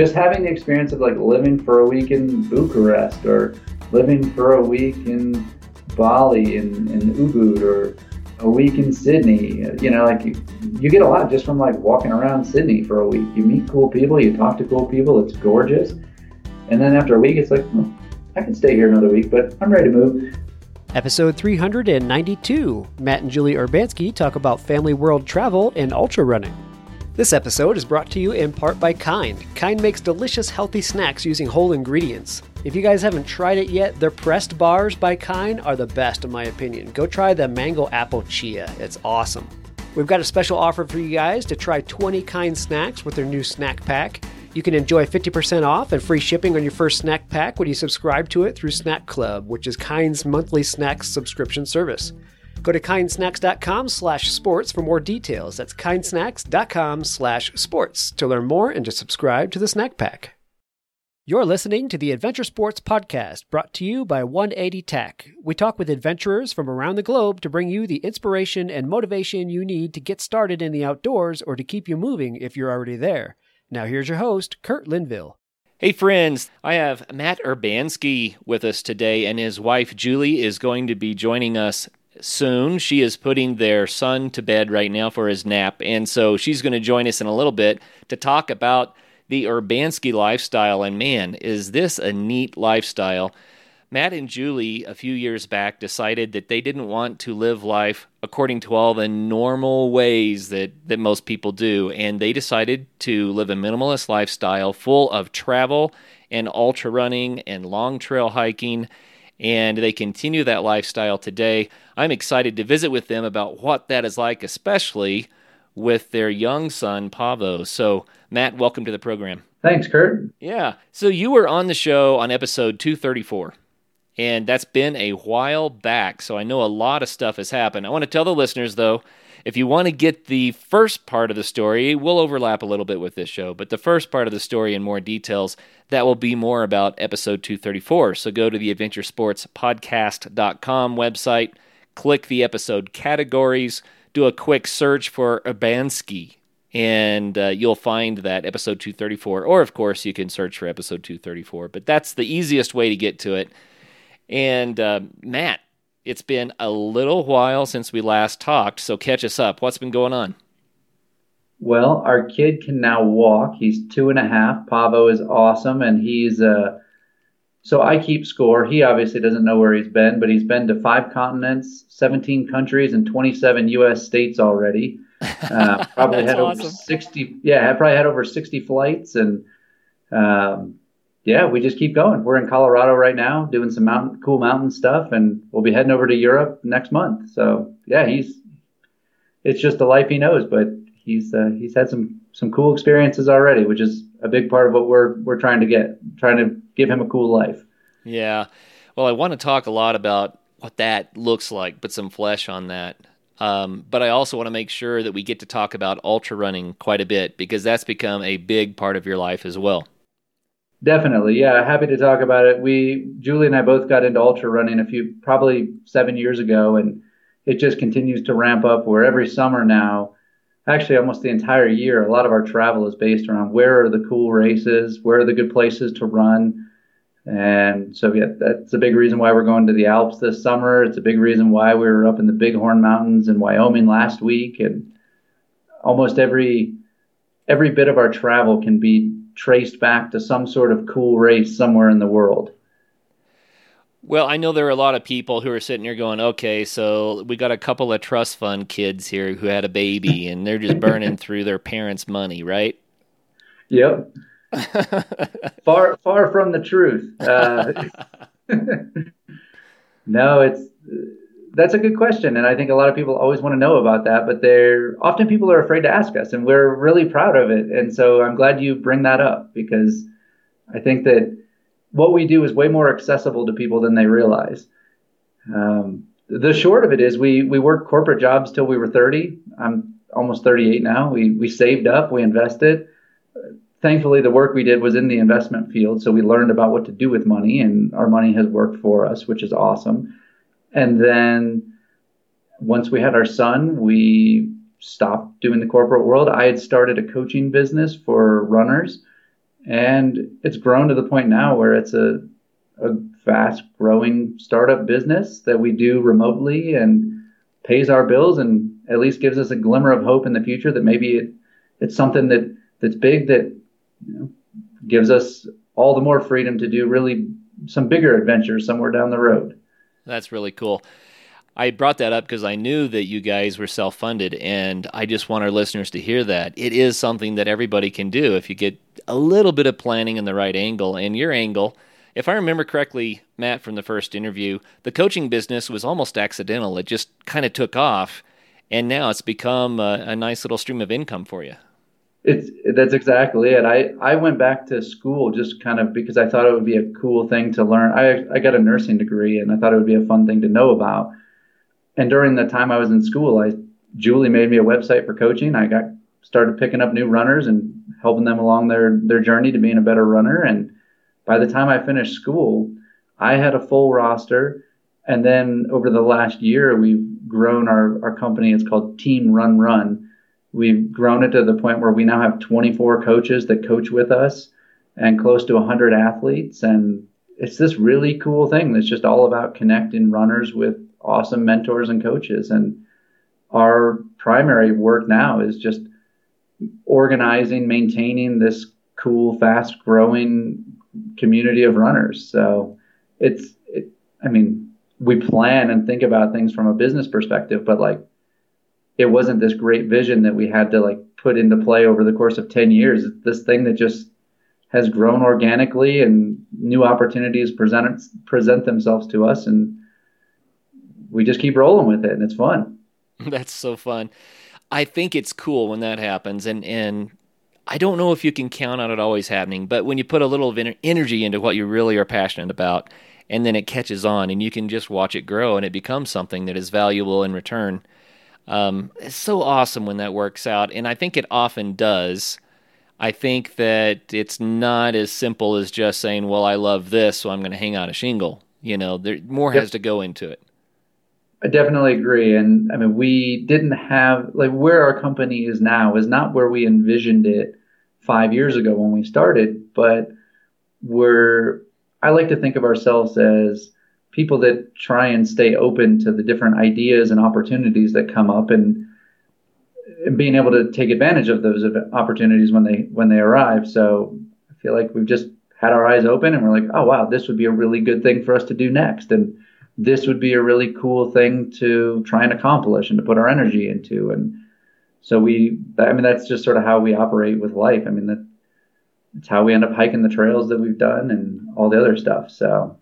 just having the experience of like living for a week in Bucharest or living for a week in Bali in Ubud or a week in Sydney, you know, like you get a lot just from like walking around Sydney for a week. You meet cool people, you talk to cool people, it's gorgeous. And then after a week, it's like, I can stay here another week, but I'm ready to move. Episode 392, Matt and Julie Urbanski talk about family world travel and ultra running. This episode is brought to you in part by KIND. KIND makes delicious, healthy snacks using whole ingredients. If you guys haven't tried it yet, their pressed bars by KIND are the best in my opinion. Go try the mango apple chia. It's awesome. We've got a special offer for you guys to try 20 KIND snacks with their new snack pack. You can enjoy 50% off and free shipping on your first snack pack when you subscribe to it through Snack Club, which is KIND's monthly snacks subscription service. Go to kindsnacks.com/sports for more details. That's kindsnacks.com/sports to learn more and to subscribe to the snack pack. You're listening to the Adventure Sports Podcast, brought to you by 180 Tech. We talk with adventurers from around the globe to bring you the inspiration and motivation you need to get started in the outdoors or to keep you moving if you're already there. Now here's your host, Kurt Linville. Hey friends, I have Matt Urbanski with us today, and his wife Julie is going to be joining us soon. She is putting their son to bed right now for his nap, and so she's going to join us in a little bit to talk about the Urbanski lifestyle, and man, is this a neat lifestyle. Matt and Julie, a few years back, decided that they didn't want to live life according to all the normal ways that most people do, and they decided to live a minimalist lifestyle full of travel and ultra running and long trail hiking, and they continue that lifestyle today. I'm excited to visit with them about what that is like, especially with their young son, Pavo. So, Matt, welcome to the program. Thanks, Kurt. Yeah. So you were on the show on episode 234, and that's been a while back, so I know a lot of stuff has happened. I want to tell the listeners, though, if you want to get the first part of the story, we'll overlap a little bit with this show, but the first part of the story in more details, that will be more about episode 234. So go to the AdventureSportsPodcast.com website, click the episode categories, do a quick search for Urbanski, and you'll find that episode 234, or of course you can search for episode 234, but that's the easiest way to get to it. And Matt, it's been a little while since we last talked, so catch us up. What's been going on? Well, our kid can now walk. He's 2.5. Pavo is awesome, and he's so I keep score. He obviously doesn't know where he's been, but he's been to 5 continents, 17 countries, and 27 U.S. states already. Probably had awesome. Over 60. Yeah, I probably had over 60 flights, and yeah, we just keep going. We're in Colorado right now, doing some cool mountain stuff, and we'll be heading over to Europe next month. So yeah, it's just the life he knows, but he's had some cool experiences already, which is a big part of what we're trying to give him a cool life. Yeah. Well, I want to talk a lot about what that looks like, put some flesh on that. But I also want to make sure that we get to talk about ultra running quite a bit, because that's become a big part of your life as well. Definitely. Yeah. Happy to talk about it. Julie and I both got into ultra running probably 7 years ago, and it just continues to ramp up, where every summer now, actually almost the entire year, a lot of our travel is based around where are the cool races, where are the good places to run. And so, yeah, that's a big reason why we're going to the Alps this summer. It's a big reason why we were up in the Bighorn Mountains in Wyoming last week. And almost every bit of our travel can be traced back to some sort of cool race somewhere in the world. Well, I know there are a lot of people who are sitting here going, okay, so we got a couple of trust fund kids here who had a baby and they're just burning through their parents' money, right? Yep. Far from the truth. No, that's a good question. And I think a lot of people always want to know about that, but often people are afraid to ask us, and we're really proud of it. And so I'm glad you bring that up, because I think that what we do is way more accessible to people than they realize. The short of it is we worked corporate jobs till we were 30. I'm almost 38 now. We saved up, we invested. Thankfully, the work we did was in the investment field, so we learned about what to do with money, and our money has worked for us, which is awesome. And then once we had our son, we stopped doing the corporate world. I had started a coaching business for runners, And it's grown to the point now where it's a fast-growing startup business that we do remotely and pays our bills and at least gives us a glimmer of hope in the future that maybe it's something that's big that, you know, gives us all the more freedom to do really some bigger adventures somewhere down the road. That's really cool. I brought that up because I knew that you guys were self-funded, and I just want our listeners to hear that. It is something that everybody can do if you get a little bit of planning in the right angle. And your angle, if I remember correctly, Matt, from the first interview, the coaching business was almost accidental. It just kind of took off, and now it's become a nice little stream of income for you. That's exactly it. I went back to school just kind of because I thought it would be a cool thing to learn. I got a nursing degree, and I thought it would be a fun thing to know about. And during the time I was in school, Julie made me a website for coaching. I started picking up new runners and helping them along their journey to being a better runner. And by the time I finished school, I had a full roster. And then over the last year, we've grown our company. It's called Team Run Run. We've grown it to the point where we now have 24 coaches that coach with us and close to 100 athletes. And it's this really cool thing that's just all about connecting runners with awesome mentors and coaches. And our primary work now is just organizing, maintaining this cool, fast-growing community of runners. So we plan and think about things from a business perspective, but it wasn't this great vision that we had to put into play over the course of 10 years. It's this thing that just has grown organically, and new opportunities present themselves to us, and we just keep rolling with it, and it's fun. That's so fun. I think it's cool when that happens, and I don't know if you can count on it always happening, but when you put a little energy into what you really are passionate about, and then it catches on, and you can just watch it grow, and it becomes something that is valuable in return. It's so awesome when that works out, and I think it often does. I think that it's not as simple as just saying, well, I love this, so I'm going to hang out a shingle. You know, there more has to go into it. I definitely agree. And we didn't have, where our company is now is not where we envisioned it 5 years ago when we started, but I like to think of ourselves as people that try and stay open to the different ideas and opportunities that come up, and being able to take advantage of those opportunities when they arrive. So I feel like we've just had our eyes open, and we're like, oh, wow, this would be a really good thing for us to do next. And this would be a really cool thing to try and accomplish and to put our energy into. And so that's just sort of how we operate with life. That's how we end up hiking the trails that we've done and all the other stuff. So,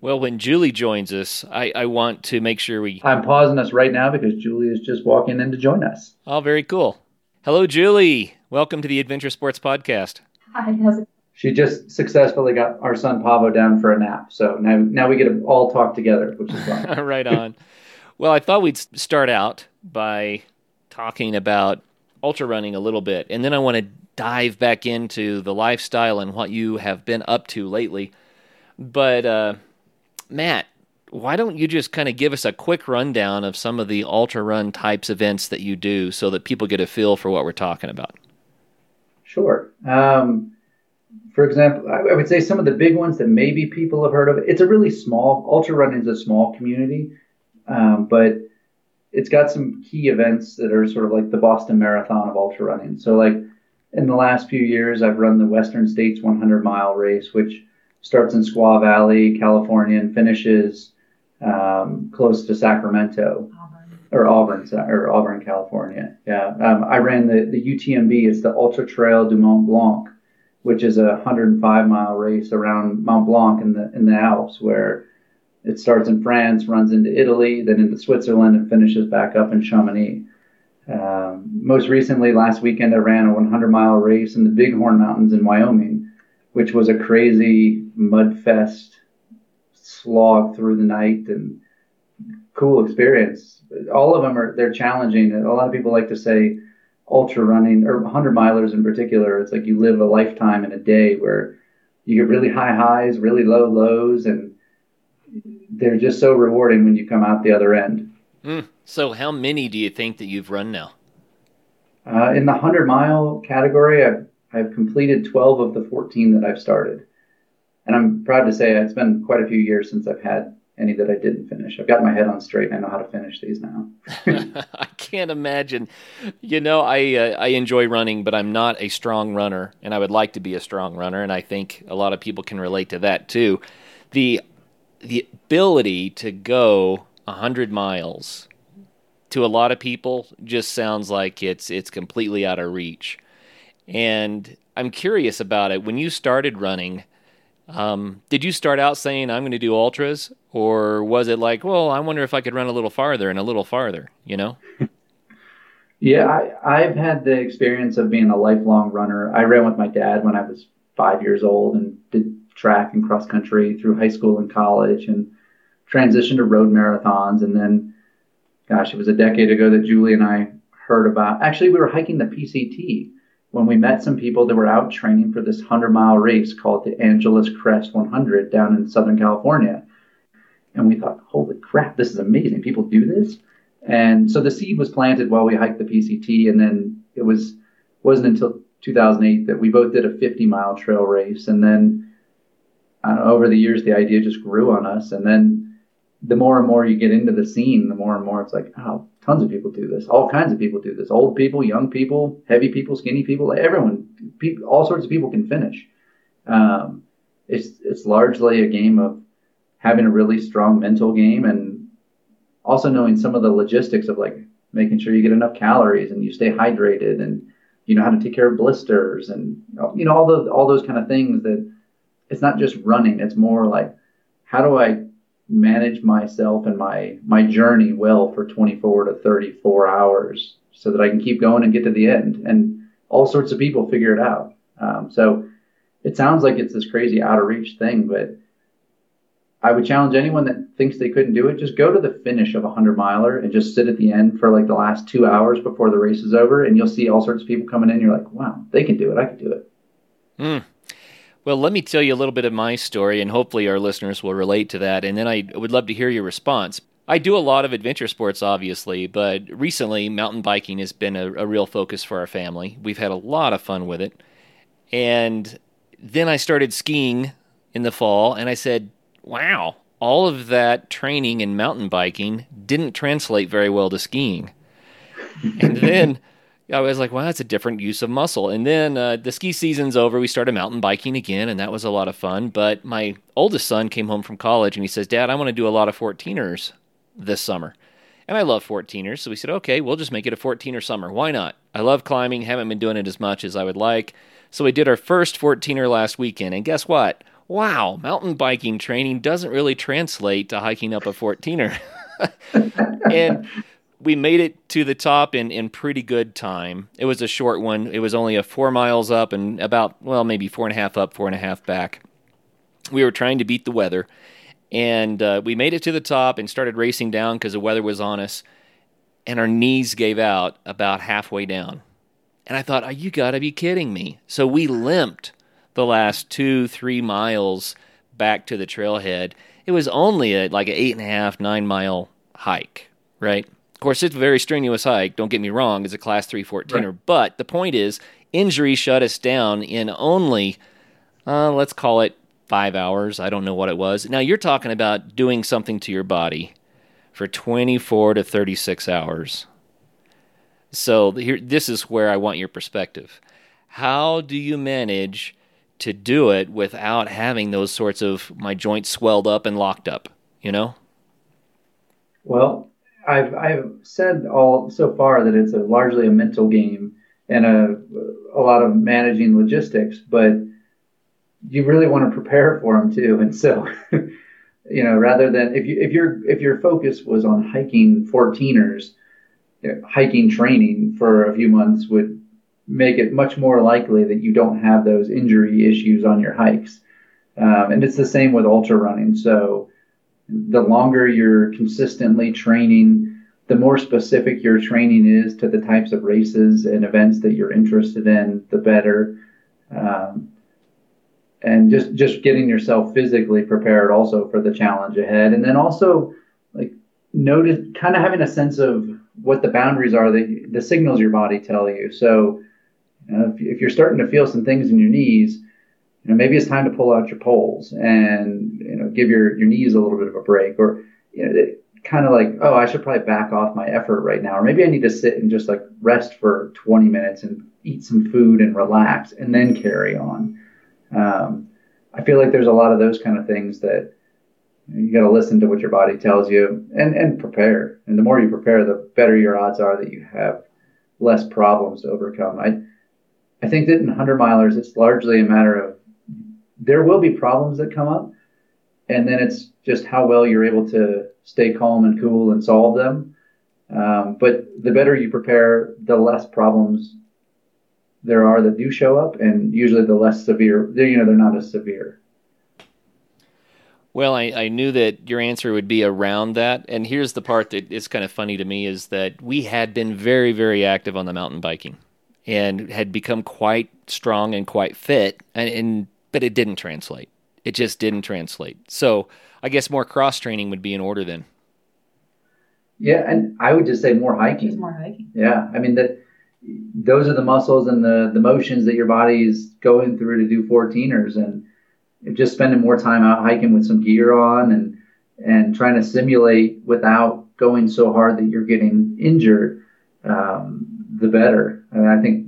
well, when Julie joins us, I want to make sure I'm pausing us right now because Julie is just walking in to join us. Oh, very cool. Hello, Julie. Welcome to the Adventure Sports Podcast. Hi, how's it? She just successfully got our son Pavo down for a nap. So now we get to all talk together, which is fun. Right on. Well, I thought we'd start out by talking about ultra running a little bit. And then I want to dive back into the lifestyle and what you have been up to lately. But Matt, why don't you just kind of give us a quick rundown of some of the ultra run types events that you do so that people get a feel for what we're talking about? Sure. For example, I would say some of the big ones that maybe people have heard of. It's a really small, ultra running is a small community, but it's got some key events that are sort of like the Boston Marathon of ultra running. So in the last few years, I've run the Western States 100 mile race, which starts in Squaw Valley, California, and finishes close to Sacramento. Auburn, California. Yeah. I ran the UTMB. It's the Ultra Trail du Mont Blanc, which is a 105-mile race around Mont Blanc in the Alps, where it starts in France, runs into Italy, then into Switzerland, and finishes back up in Chamonix. Most recently, last weekend, I ran a 100-mile race in the Bighorn Mountains in Wyoming, which was a crazy mud fest slog through the night and cool experience. All of them they're challenging. A lot of people like to say, ultra running, or 100 milers in particular, it's like you live a lifetime in a day where you get really high highs, really low lows, and they're just so rewarding when you come out the other end. So how many do you think that you've run now? In the 100 mile category, I've I've completed 12 of the 14 that I've started. And I'm proud to say it's been quite a few years since I've had any that I didn't finish. I've got my head on straight and I know how to finish these now. I can't imagine. You know, I enjoy running, but I'm not a strong runner, and I would like to be a strong runner, and I think a lot of people can relate to that too. The ability to go 100 miles to a lot of people just sounds like it's completely out of reach. And I'm curious about it. When you started running, did you start out saying, I'm going to do ultras? Or was it like, well, I wonder if I could run a little farther and a little farther, you know? Yeah, I've had the experience of being a lifelong runner. I ran with my dad when I was 5 years old and did track and cross country through high school and college and transitioned to road marathons. And then, gosh, it was a decade ago that Julie and I heard about, actually, we were hiking the PCT when we met some people that were out training for this 100-mile race called the Angeles Crest 100 down in Southern California. And we thought, holy crap, this is amazing. People do this? And so the seed was planted while we hiked the PCT, and then it wasn't until 2008 that we both did a 50-mile trail race. And then over the years, the idea just grew on us. And then the more and more you get into the scene, the more and more it's like, oh, tons of people do this. All kinds of people do this. Old people, young people, heavy people, skinny people, everyone, all sorts of people can finish. It's largely a game of having a really strong mental game and also knowing some of the logistics of like making sure you get enough calories and you stay hydrated and you know how to take care of blisters and, you know, all those kind of things. That it's not just running. It's more like, how do I manage myself and my journey well for 24 to 34 hours so that I can keep going and get to the end? And all sorts of people figure it out. So it sounds like it's this crazy out of reach thing, but I would challenge anyone that thinks they couldn't do it, just go to the finish of a 100-miler and just sit at the end for like the last 2 hours before the race is over, and you'll see all sorts of people coming in. You're like, wow, they can do it. I can do it. Well, let me tell you a little bit of my story, and hopefully our listeners will relate to that, and then I would love to hear your response. I do a lot of adventure sports, obviously, but recently mountain biking has been a real focus for our family. We've had a lot of fun with it. And then I started skiing in the fall, and I said, wow, all of that training in mountain biking didn't translate very well to skiing. And then I was like, wow, that's a different use of muscle. And then the ski season's over. We started mountain biking again, and that was a lot of fun. But my oldest son came home from college, and he says, Dad, I want to do a lot of 14ers this summer. And I love 14ers. So we said, okay, we'll just make it a 14er summer. Why not? I love climbing. Haven't been doing it as much as I would like. So we did our first 14er last weekend, and guess what? Wow, mountain biking training doesn't really translate to hiking up a 14er. And we made it to the top in pretty good time. It was a short one. It was only a 4 miles up and about, well, maybe 4.5 up, 4.5 back. We were trying to beat the weather. And we made it to the top and started racing down because the weather was on us. And our knees gave out about halfway down. And I thought, oh, you got to be kidding me. So we limped the last 2-3 miles back to the trailhead. It was only an 8.5-9 mile hike, right? Of course, it's a very strenuous hike. Don't get me wrong. It's a class 3 14er. Right. But the point is, injury shut us down in only, let's call it 5 hours. I don't know what it was. Now, you're talking about doing something to your body for 24 to 36 hours. So this is where I want your perspective. How do you manage to do it without having those sorts of my joints swelled up and locked up, you know? Well, I've said all so far that it's largely a mental game and a lot of managing logistics, but you really want to prepare for them too. And so, you know, rather than if your focus was on hiking 14ers, you know, hiking training for a few months would make it much more likely that you don't have those injury issues on your hikes. And it's the same with ultra running. So the longer you're consistently training, the more specific your training is to the types of races and events that you're interested in, the better. And just getting yourself physically prepared also for the challenge ahead. And then also like notice, kind of having a sense of what the boundaries are, the signals your body tell you. So If you're starting to feel some things in your knees, maybe it's time to pull out your poles and give your knees a little bit of a break, or kind of like, oh, I should probably back off my effort right now, or maybe I need to sit and just like rest for 20 minutes and eat some food and relax and then carry on. I feel like there's a lot of those kind of things that you got to listen to what your body tells you and prepare. And the more you prepare, the better your odds are that you have less problems to overcome. I think that in 100-milers, it's largely a matter of there will be problems that come up, and then it's just how well you're able to stay calm and cool and solve them. But the better you prepare, the less problems there are that do show up, and usually the less severe, they're not as severe. Well, I knew that your answer would be around that. And here's the part that is kind of funny to me is that we had been very, very active on the mountain biking and had become quite strong and quite fit, but it didn't translate. It just didn't translate. So I guess more cross-training would be in order then. Yeah, and I would just say more hiking. Just more hiking. Yeah, I mean, those are the muscles and the motions that your body's going through to do 14ers, and just spending more time out hiking with some gear on and trying to simulate without going so hard that you're getting injured, the better. I mean, I think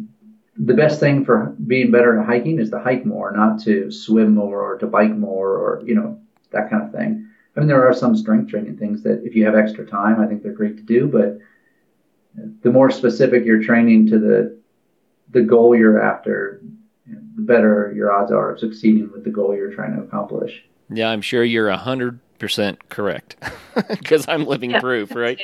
the best thing for being better at hiking is to hike more, not to swim more or to bike more or, that kind of thing. I mean, there are some strength training things that if you have extra time, I think they're great to do, but the more specific your training to the goal you're after, the better your odds are of succeeding with the goal you're trying to accomplish. Yeah, I'm sure you're 100% correct because I'm living proof, right?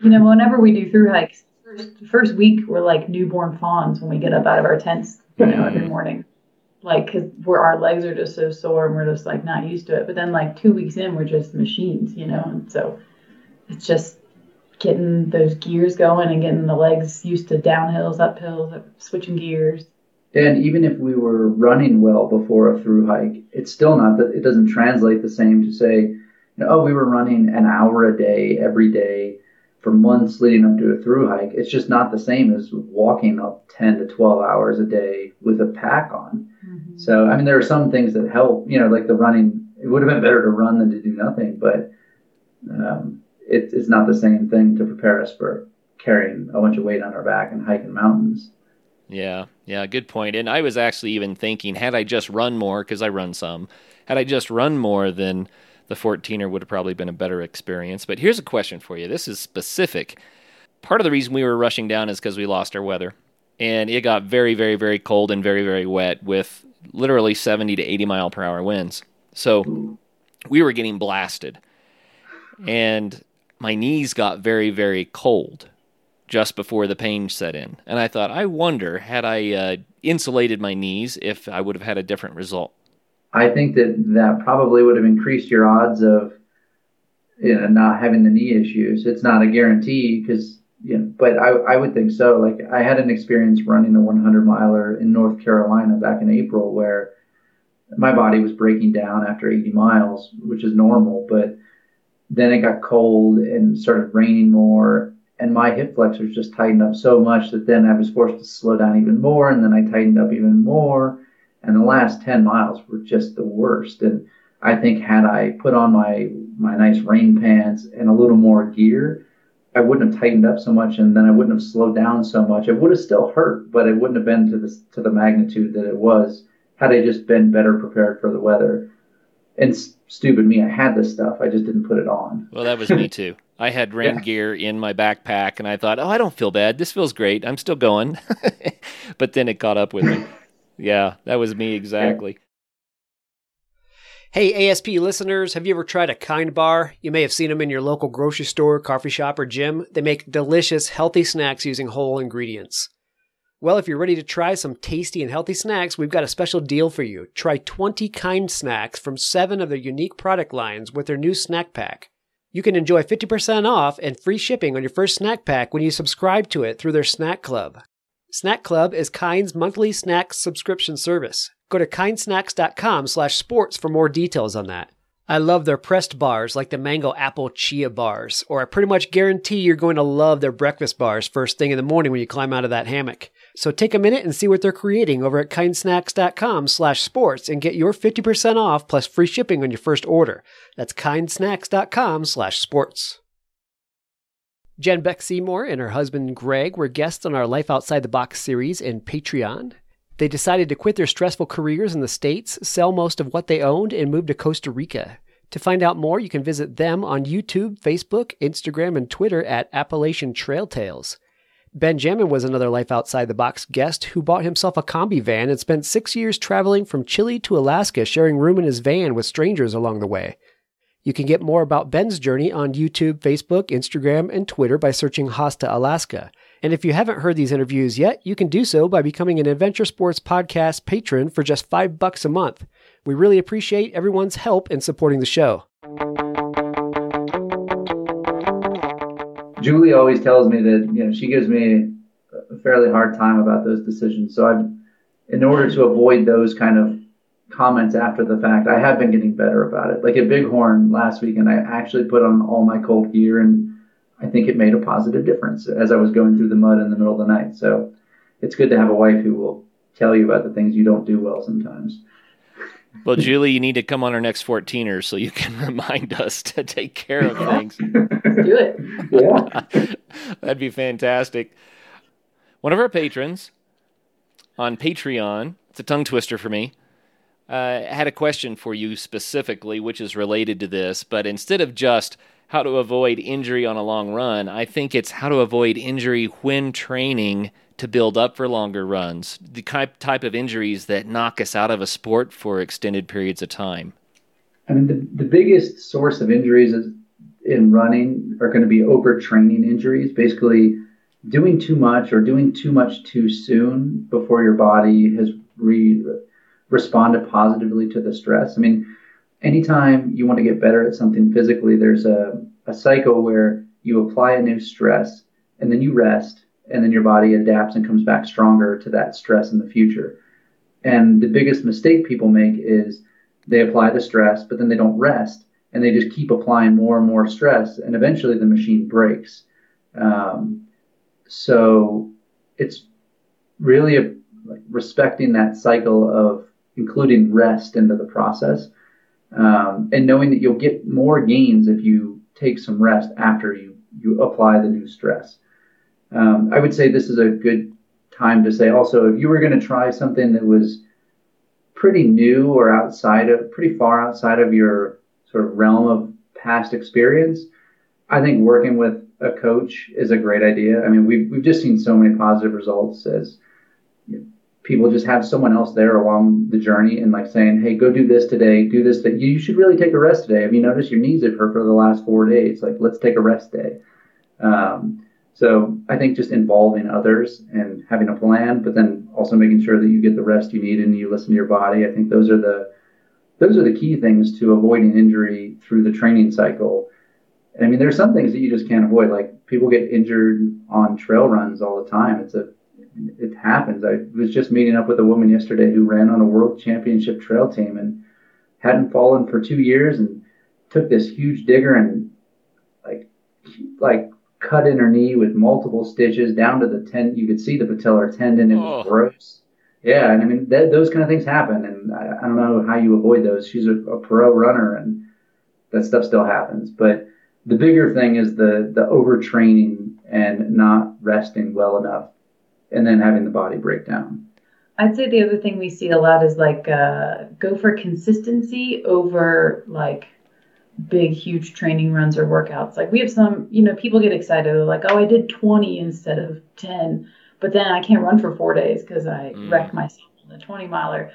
Whenever we do through hikes, the first week we're like newborn fawns when we get up out of our tents, every morning, because our legs are just so sore and we're just like not used to it. But then 2 weeks in, we're just machines, And so it's just getting those gears going and getting the legs used to downhills, uphills, switching gears. And even if we were running well before a through hike, it's still not that it doesn't translate the same to say, we were running an hour a day every day for months leading up to a through hike. It's just not the same as walking up 10 to 12 hours a day with a pack on. Mm-hmm. So, I mean, there are some things that help, like the running. It would have been better to run than to do nothing, but it's not the same thing to prepare us for carrying a bunch of weight on our back and hiking mountains. Yeah, good point. And I was actually even thinking, had I just run more, because I run some, then the 14er would have probably been a better experience. But here's a question for you. This is specific. Part of the reason we were rushing down is because we lost our weather. And it got very, very, very cold and very, very wet with literally 70 to 80 mile per hour winds. So we were getting blasted. And my knees got very, very cold just before the pain set in. And I thought, I wonder, had I insulated my knees, if I would have had a different result. I think that probably would have increased your odds of not having the knee issues. It's not a guarantee because, but I would think so. I had an experience running a 100-miler in North Carolina back in April where my body was breaking down after 80 miles, which is normal, but then it got cold and started raining more. And my hip flexors just tightened up so much that then I was forced to slow down even more. And then I tightened up even more. And the last 10 miles were just the worst. And I think had I put on my nice rain pants and a little more gear, I wouldn't have tightened up so much. And then I wouldn't have slowed down so much. It would have still hurt, but it wouldn't have been to the magnitude that it was had I just been better prepared for the weather. And stupid me, I had this stuff. I just didn't put it on. Well, that was me too. I had rain gear in my backpack, and I thought, I don't feel bad. This feels great. I'm still going. But then it caught up with me. Yeah, that was me exactly. Hey, ASP listeners, have you ever tried a KIND bar? You may have seen them in your local grocery store, coffee shop, or gym. They make delicious, healthy snacks using whole ingredients. Well, if you're ready to try some tasty and healthy snacks, we've got a special deal for you. Try 20 KIND snacks from 7 of their unique product lines with their new snack pack. You can enjoy 50% off and free shipping on your first snack pack when you subscribe to it through their Snack Club. Snack Club is KIND's monthly snacks subscription service. Go to kindsnacks.com/sports for more details on that. I love their pressed bars like the Mango Apple Chia bars, or I pretty much guarantee you're going to love their breakfast bars first thing in the morning when you climb out of that hammock. So take a minute and see what they're creating over at kindsnacks.com/sports and get your 50% off plus free shipping on your first order. That's kindsnacks.com/sports. Jen Beck Seymour and her husband Greg were guests on our Life Outside the Box series in Patreon. They decided to quit their stressful careers in the States, sell most of what they owned, and move to Costa Rica. To find out more, you can visit them on YouTube, Facebook, Instagram, and Twitter at Appalachian Trail Tales. Benjamin was another Life Outside the Box guest who bought himself a combi van and spent 6 years traveling from Chile to Alaska, sharing room in his van with strangers along the way. You can get more about Ben's journey on YouTube, Facebook, Instagram, and Twitter by searching Hosta Alaska. And if you haven't heard these interviews yet, you can do so by becoming an Adventure Sports Podcast patron for just $5 a month. We really appreciate everyone's help in supporting the show. Julie always tells me that, you know, she gives me a fairly hard time about those decisions. So in order to avoid those kind of comments after the fact, I have been getting better about it. Like at Bighorn last weekend, I actually put on all my cold gear, and I think it made a positive difference as I was going through the mud in the middle of the night. So it's good to have a wife who will tell you about the things you don't do well sometimes. Well, Julie, you need to come on our next 14er so you can remind us to take care of things. Let's do it. Yeah. That'd be fantastic. One of our patrons on Patreon, it's a tongue twister for me, had a question for you specifically, which is related to this, but instead of just how to avoid injury on a long run, I think it's how to avoid injury when training to build up for longer runs, the type of injuries that knock us out of a sport for extended periods of time. I mean, the biggest source of injuries in running are going to be overtraining injuries, basically doing too much or doing too much too soon before your body has responded positively to the stress. I mean, anytime you want to get better at something physically, there's a cycle where you apply a new stress and then you rest, and then your body adapts and comes back stronger to that stress in the future. And the biggest mistake people make is they apply the stress, but then they don't rest, and they just keep applying more and more stress, and eventually the machine breaks. So it's really respecting that cycle of including rest into the process. And knowing that you'll get more gains if you take some rest after you apply the new stress. I would say this is a good time to say also, if you were going to try something that was pretty new or pretty far outside of your sort of realm of past experience, I think working with a coach is a great idea. I mean, we've just seen so many positive results as people just have someone else there along the journey and like saying, hey, go do this today, do this, that you should really take a rest today. Have you noticed your knees have hurt for the last 4 days? Like, let's take a rest day. So I think just involving others and having a plan, but then also making sure that you get the rest you need and you listen to your body. I think those are the key things to avoiding injury through the training cycle. And I mean, there's some things that you just can't avoid. Like people get injured on trail runs all the time. It happens. I was just meeting up with a woman yesterday who ran on a world championship trail team and hadn't fallen for 2 years and took this huge digger and like cut in her knee with multiple stitches down to the tendon. You could see the patellar tendon. It was gross. Yeah. And I mean, those kind of things happen. And I don't know how you avoid those. She's a pro runner and that stuff still happens. But the bigger thing is the overtraining and not resting well enough, and then having the body break down. I'd say the other thing we see a lot is go for consistency over big, huge training runs or workouts. Like we have some, people get excited. They're like, oh, I did 20 instead of 10, but then I can't run for 4 days because I wrecked myself on the 20 miler.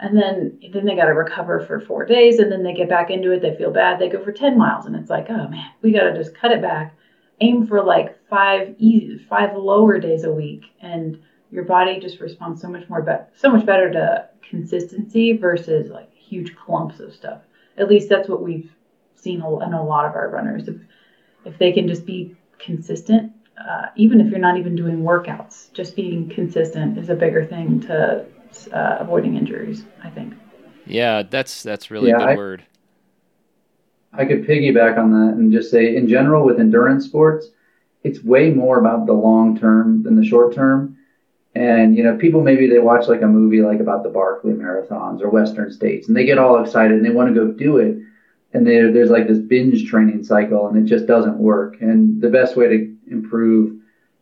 And then they got to recover for 4 days, and then they get back into it. They feel bad. They go for 10 miles and it's like, oh man, we got to just cut it back. Aim for five lower days a week, and your body just responds so much better to consistency versus huge clumps of stuff. At least that's what we've seen in a lot of our runners. If they can just be consistent, even if you're not even doing workouts, just being consistent is a bigger thing to avoiding injuries, I think. Yeah, that's really a good word. I could piggyback on that and just say, in general, with endurance sports, it's way more about the long term than the short term. And, you know, people, maybe they watch like a movie like about the Barkley Marathons or Western States, and they get all excited and they want to go do it. And there's like this binge training cycle, and it just doesn't work. And the best way to improve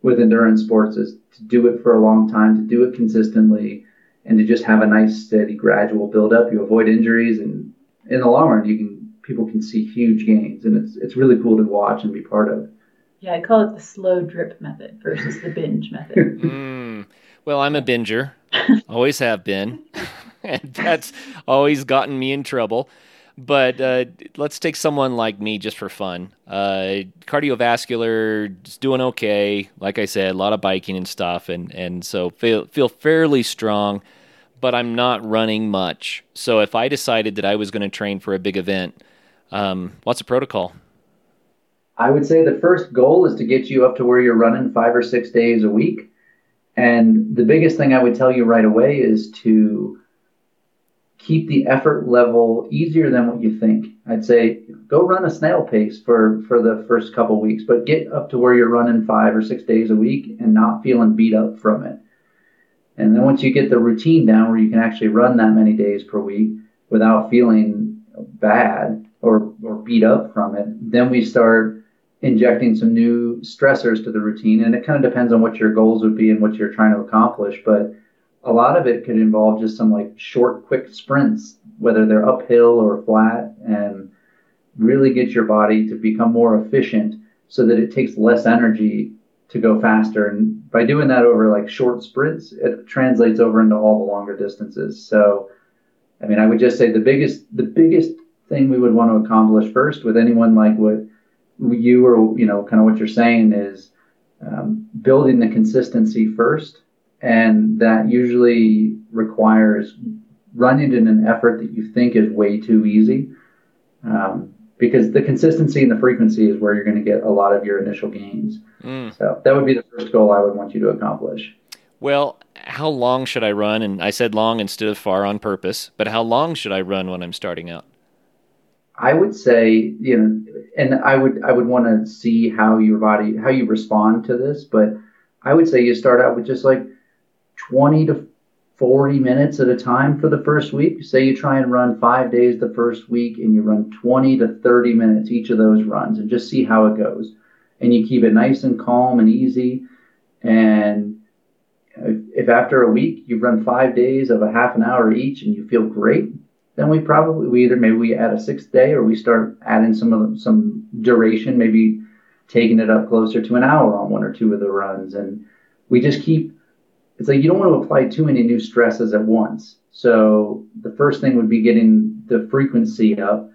with endurance sports is to do it for a long time, to do it consistently, and to just have a nice, steady, gradual buildup. You avoid injuries, and in the long run, people can see huge gains, and it's really cool to watch and be part of. Yeah, I call it the slow drip method versus the binge method. Well, I'm a binger, always have been, and that's always gotten me in trouble. But let's take someone like me just for fun. Cardiovascular, just doing okay. Like I said, a lot of biking and stuff, and so feel fairly strong, but I'm not running much. So if I decided that I was going to train for a big event, what's the protocol? I would say the first goal is to get you up to where you're running 5 or 6 days a week. And the biggest thing I would tell you right away is to keep the effort level easier than what you think. I'd say go run a snail pace for the first couple weeks, but get up to where you're running 5 or 6 days a week and not feeling beat up from it. And then once you get the routine down where you can actually run that many days per week without feeling bad or beat up from it, then we start injecting some new stressors to the routine. And it kind of depends on what your goals would be and what you're trying to accomplish. But a lot of it could involve just some like short, quick sprints, whether they're uphill or flat, and really get your body to become more efficient so that it takes less energy to go faster. And by doing that over like short sprints, it translates over into all the longer distances. So, I mean, I would just say the biggest thing we would want to accomplish first with anyone like what you, or, you know, kind of what you're saying, is building the consistency first. And that usually requires running in an effort that you think is way too easy, because the consistency and the frequency is where you're going to get a lot of your initial gains. So that would be the first goal I would want you to accomplish. Well, how long should I run? And I said long instead of far on purpose, but how long should I run when I'm starting out? I would say, you know, and I would want to see how you respond to this, but I would say you start out with just like 20 to 40 minutes at a time for the first week. Say you try and run 5 days the first week, and you run 20 to 30 minutes each of those runs, and just see how it goes. And you keep it nice and calm and easy. And if after a week you've run 5 days of a half an hour each and you feel great, then we add a 6th day, or we start adding some duration, maybe taking it up closer to an hour on one or two of the runs. And we just it's like you don't want to apply too many new stresses at once. So the first thing would be getting the frequency up.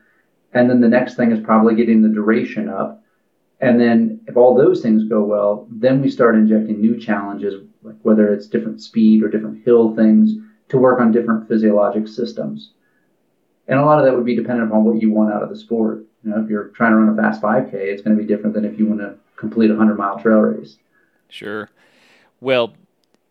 And then the next thing is probably getting the duration up. And then if all those things go well, then we start injecting new challenges, like whether it's different speed or different hill things, to work on different physiologic systems. And a lot of that would be dependent upon what you want out of the sport. You know, if you're trying to run a fast 5K, it's going to be different than if you want to complete a 100-mile trail race. Sure. Well,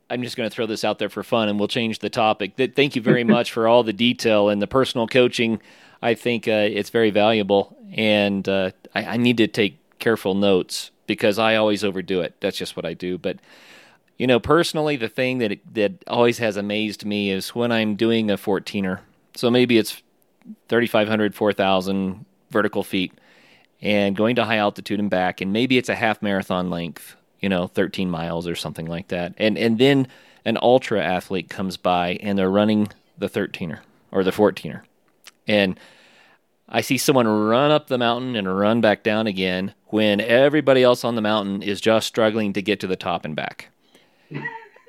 I'm just going to throw this out there for fun, and we'll change the topic. Thank you very much for all the detail and the personal coaching. I think it's very valuable, and I need to take careful notes because I always overdo it. That's just what I do. But, you know, personally, the thing that always has amazed me is when I'm doing a 14er. So maybe it's 3,500, 4,000 vertical feet, and going to high altitude and back, and maybe it's a half marathon length, you know, 13 miles or something like that. And then an ultra athlete comes by and they're running the 13er or the 14er. And I see someone run up the mountain and run back down again when everybody else on the mountain is just struggling to get to the top and back.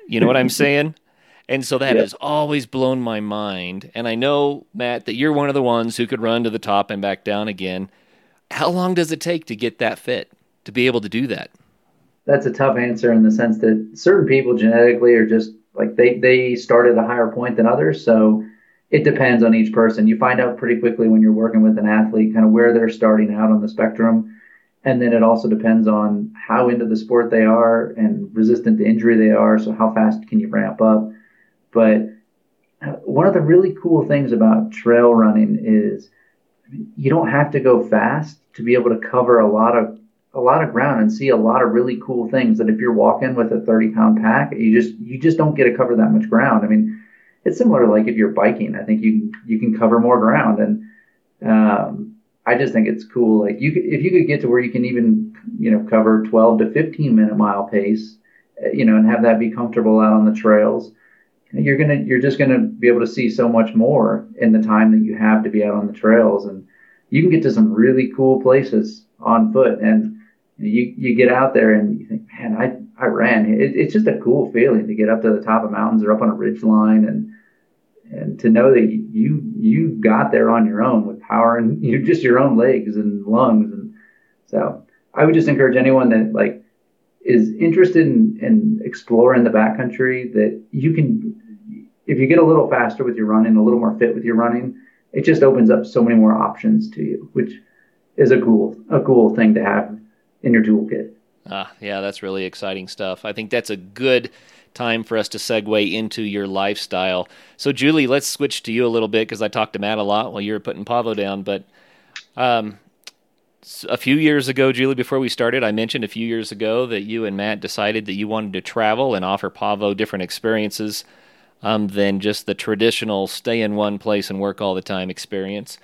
You know what I'm saying? And so that has always blown my mind. And I know, Matt, that you're one of the ones who could run to the top and back down again. How long does it take to get that fit, to be able to do that? That's a tough answer in the sense that certain people genetically are just like they start at a higher point than others. So it depends on each person. You find out pretty quickly when you're working with an athlete kind of where they're starting out on the spectrum. And then it also depends on how into the sport they are and resistant to injury they are. So how fast can you ramp up? But one of the really cool things about trail running is you don't have to go fast to be able to cover a lot of a lot of ground and see a lot of really cool things that if you're walking with a 30-pound pack, you just don't get to cover that much ground. I mean, it's similar to like if you're biking. I think you can cover more ground, and I just think it's cool. Like if you could get to where you can even cover 12 to 15 minute mile pace, and have that be comfortable out on the trails, you're just gonna be able to see so much more in the time that you have to be out on the trails, and you can get to some really cool places on foot. And you get out there and you think, man, I ran. It's just a cool feeling to get up to the top of mountains or up on a ridge line and to know that you got there on your own with power and just your own legs and lungs. And so I would just encourage anyone that like is interested in exploring the backcountry that you can, if you get a little faster with your running, a little more fit with your running, it just opens up so many more options to you, which is a cool thing to have in your toolkit. Yeah, that's really exciting stuff. I think that's a good time for us to segue into your lifestyle. So, Julie, let's switch to you a little bit because I talked to Matt a lot while you were putting Pavo down. But a few years ago, Julie, before we started, I mentioned a few years ago that you and Matt decided that you wanted to travel and offer Pavo different experiences than just the traditional stay in one place and work all the time experience.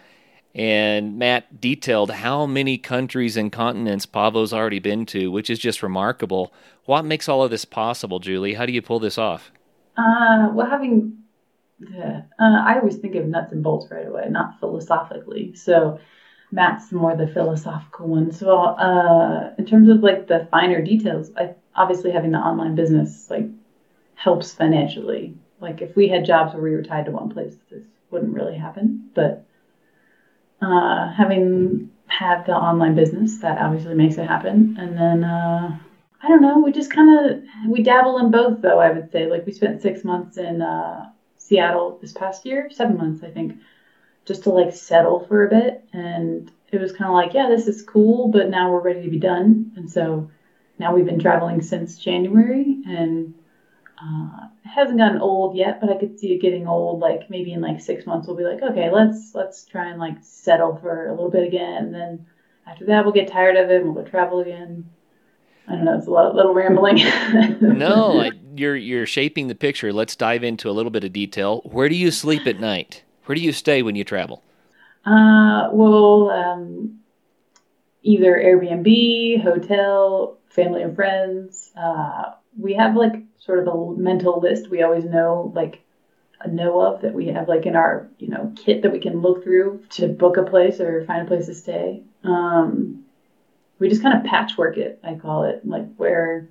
And Matt detailed how many countries and continents Pavo's already been to, which is just remarkable. What makes all of this possible, Julie? How do you pull this off? I always think of nuts and bolts right away, not philosophically. So Matt's more the philosophical one. So in terms of like the finer details, obviously having the online business like helps financially. Like if we had jobs where we were tied to one place, this wouldn't really happen, but having had the online business, that obviously makes it happen. And then, I don't know, we dabble in both though, I would say. Like we spent 6 months in Seattle this past year, 7 months, I think, just to like settle for a bit. And it was kind of like, yeah, this is cool, but now we're ready to be done. And so now we've been traveling since January, and it hasn't gotten old yet, but I could see it getting old. Like maybe in like 6 months, we'll be like, okay, let's try and like settle for a little bit again. And then after that, we'll get tired of it and we'll go travel again. I don't know. It's a little rambling. No, you're shaping the picture. Let's dive into a little bit of detail. Where do you sleep at night? Where do you stay when you travel? Either Airbnb, hotel, family and friends. We have like sort of a mental list we always know of that we have like in our, kit that we can look through to book a place or find a place to stay. We just kind of patchwork it, I call it, like where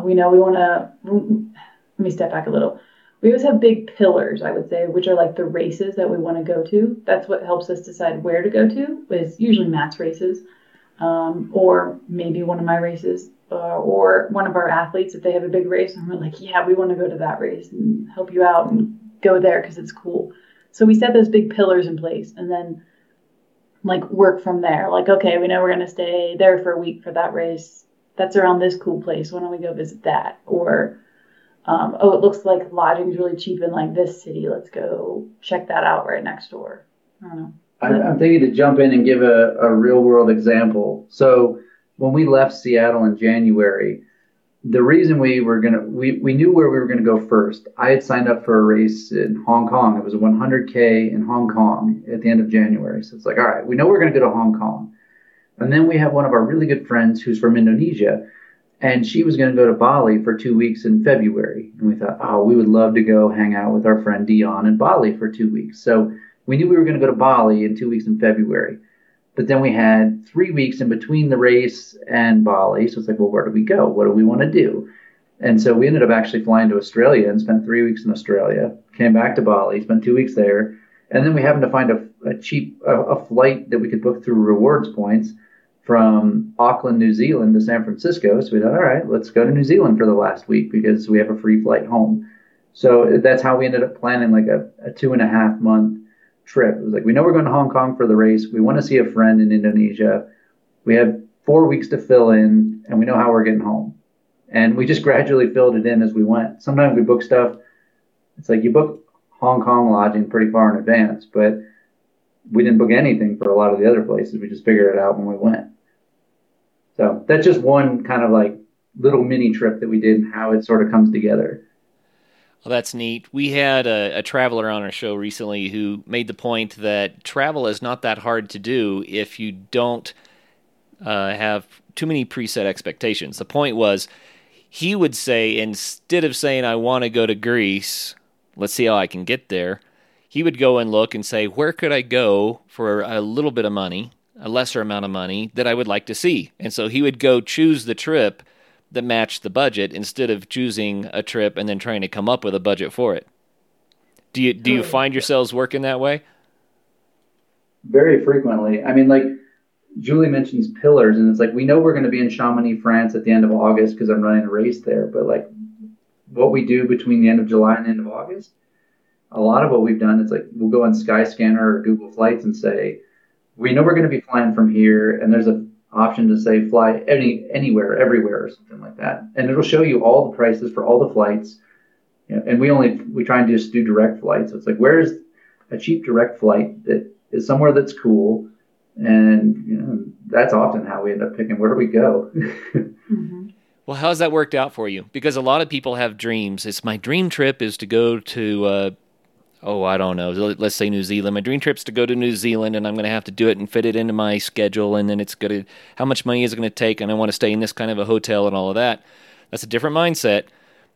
we know we want to, let me step back a little. We always have big pillars, I would say, which are like the races that we want to go to. That's what helps us decide where to go to, is usually Matt's races or maybe one of my races. Or one of our athletes, if they have a big race, and we're like, yeah, we want to go to that race and help you out and go there because it's cool. So we set those big pillars in place and then like work from there. Like, okay, we know we're going to stay there for a week for that race. That's around this cool place. Why don't we go visit that? Or, it looks like lodging's really cheap in like this city. Let's go check that out right next door. I don't know. I'm thinking to jump in and give a real world example. So when we left Seattle in January, the reason we knew where we were going to go first. I had signed up for a race in Hong Kong. It was a 100K in Hong Kong at the end of January. So it's like, all right, we know we're going to go to Hong Kong. And then we have one of our really good friends who's from Indonesia, and she was going to go to Bali for 2 weeks in February. And we thought, oh, we would love to go hang out with our friend Dion in Bali for 2 weeks. So we knew we were going to go to Bali in 2 weeks in February. But then we had 3 weeks in between the race and Bali. So it's like, well, where do we go? What do we want to do? And so we ended up actually flying to Australia and spent 3 weeks in Australia, came back to Bali, spent 2 weeks there. And then we happened to find a cheap flight that we could book through rewards points from Auckland, New Zealand to San Francisco. So we thought, all right, let's go to New Zealand for the last week because we have a free flight home. So that's how we ended up planning like a 2.5 month trip. It was like, we know we're going to Hong Kong for the race. We want to see a friend in Indonesia. We have 4 weeks to fill in, and we know how we're getting home. And we just gradually filled it in as we went. Sometimes we book stuff. It's like you book Hong Kong lodging pretty far in advance, but we didn't book anything for a lot of the other places. We just figured it out when we went. So that's just one kind of like little mini trip that we did and how it sort of comes together. Well, that's neat. We had a traveler on our show recently who made the point that travel is not that hard to do if you don't have too many preset expectations. The point was, he would say, instead of saying, I want to go to Greece, let's see how I can get there, he would go and look and say, where could I go for a little bit of money, a lesser amount of money, that I would like to see? And so he would go choose the trip that matched the budget instead of choosing a trip and then trying to come up with a budget for it. Do you find yourselves working that way? Very frequently. I mean, like Julie mentions pillars, and it's like, we know we're going to be in Chamonix, France at the end of August because I'm running a race there. But like what we do between the end of July and the end of August, a lot of what we've done, it's like we'll go on Skyscanner or Google Flights and say, we know we're going to be flying from here, and there's a option to say fly anywhere, everywhere, or something like that, and it'll show you all the prices for all the flights. You know, and we try and just do direct flights. So it's like, where's a cheap direct flight that is somewhere that's cool, and you know, that's often how we end up picking where do we go. Mm-hmm. Well, how's that worked out for you? Because a lot of people have dreams. It's my dream trip is to go to I don't know, let's say New Zealand. My dream trip's to go to New Zealand, and I'm going to have to do it and fit it into my schedule, and then it's going to, how much money is it going to take, and I want to stay in this kind of a hotel and all of that. That's a different mindset.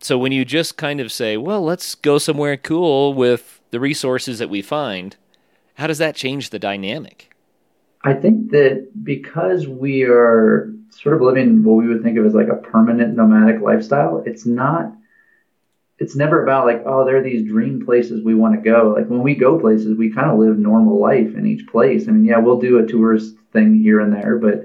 So when you just kind of say, well, let's go somewhere cool with the resources that we find, how does that change the dynamic? I think that because we are sort of living what we would think of as like a permanent nomadic lifestyle, it's never about like, oh, there are these dream places we want to go. Like when we go places, we kind of live normal life in each place. I mean, yeah, we'll do a tourist thing here and there, but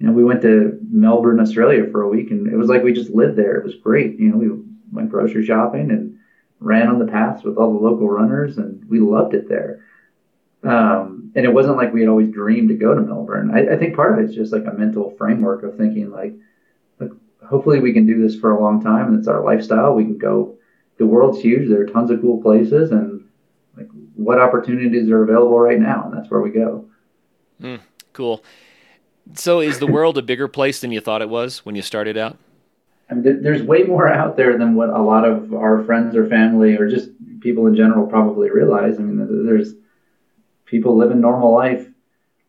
you know, we went to Melbourne, Australia for a week, and it was like we just lived there. It was great. You know, we went grocery shopping and ran on the paths with all the local runners, and we loved it there. And it wasn't like we had always dreamed to go to Melbourne. I think part of it's just like a mental framework of thinking like, hopefully we can do this for a long time, and it's our lifestyle. We can go. The world's huge. There are tons of cool places, and like what opportunities are available right now, and that's where we go. Cool. So is the world a bigger place than you thought it was when you started out? I mean, there's way more out there than what a lot of our friends or family or just people in general probably realize. I mean, there's people living normal life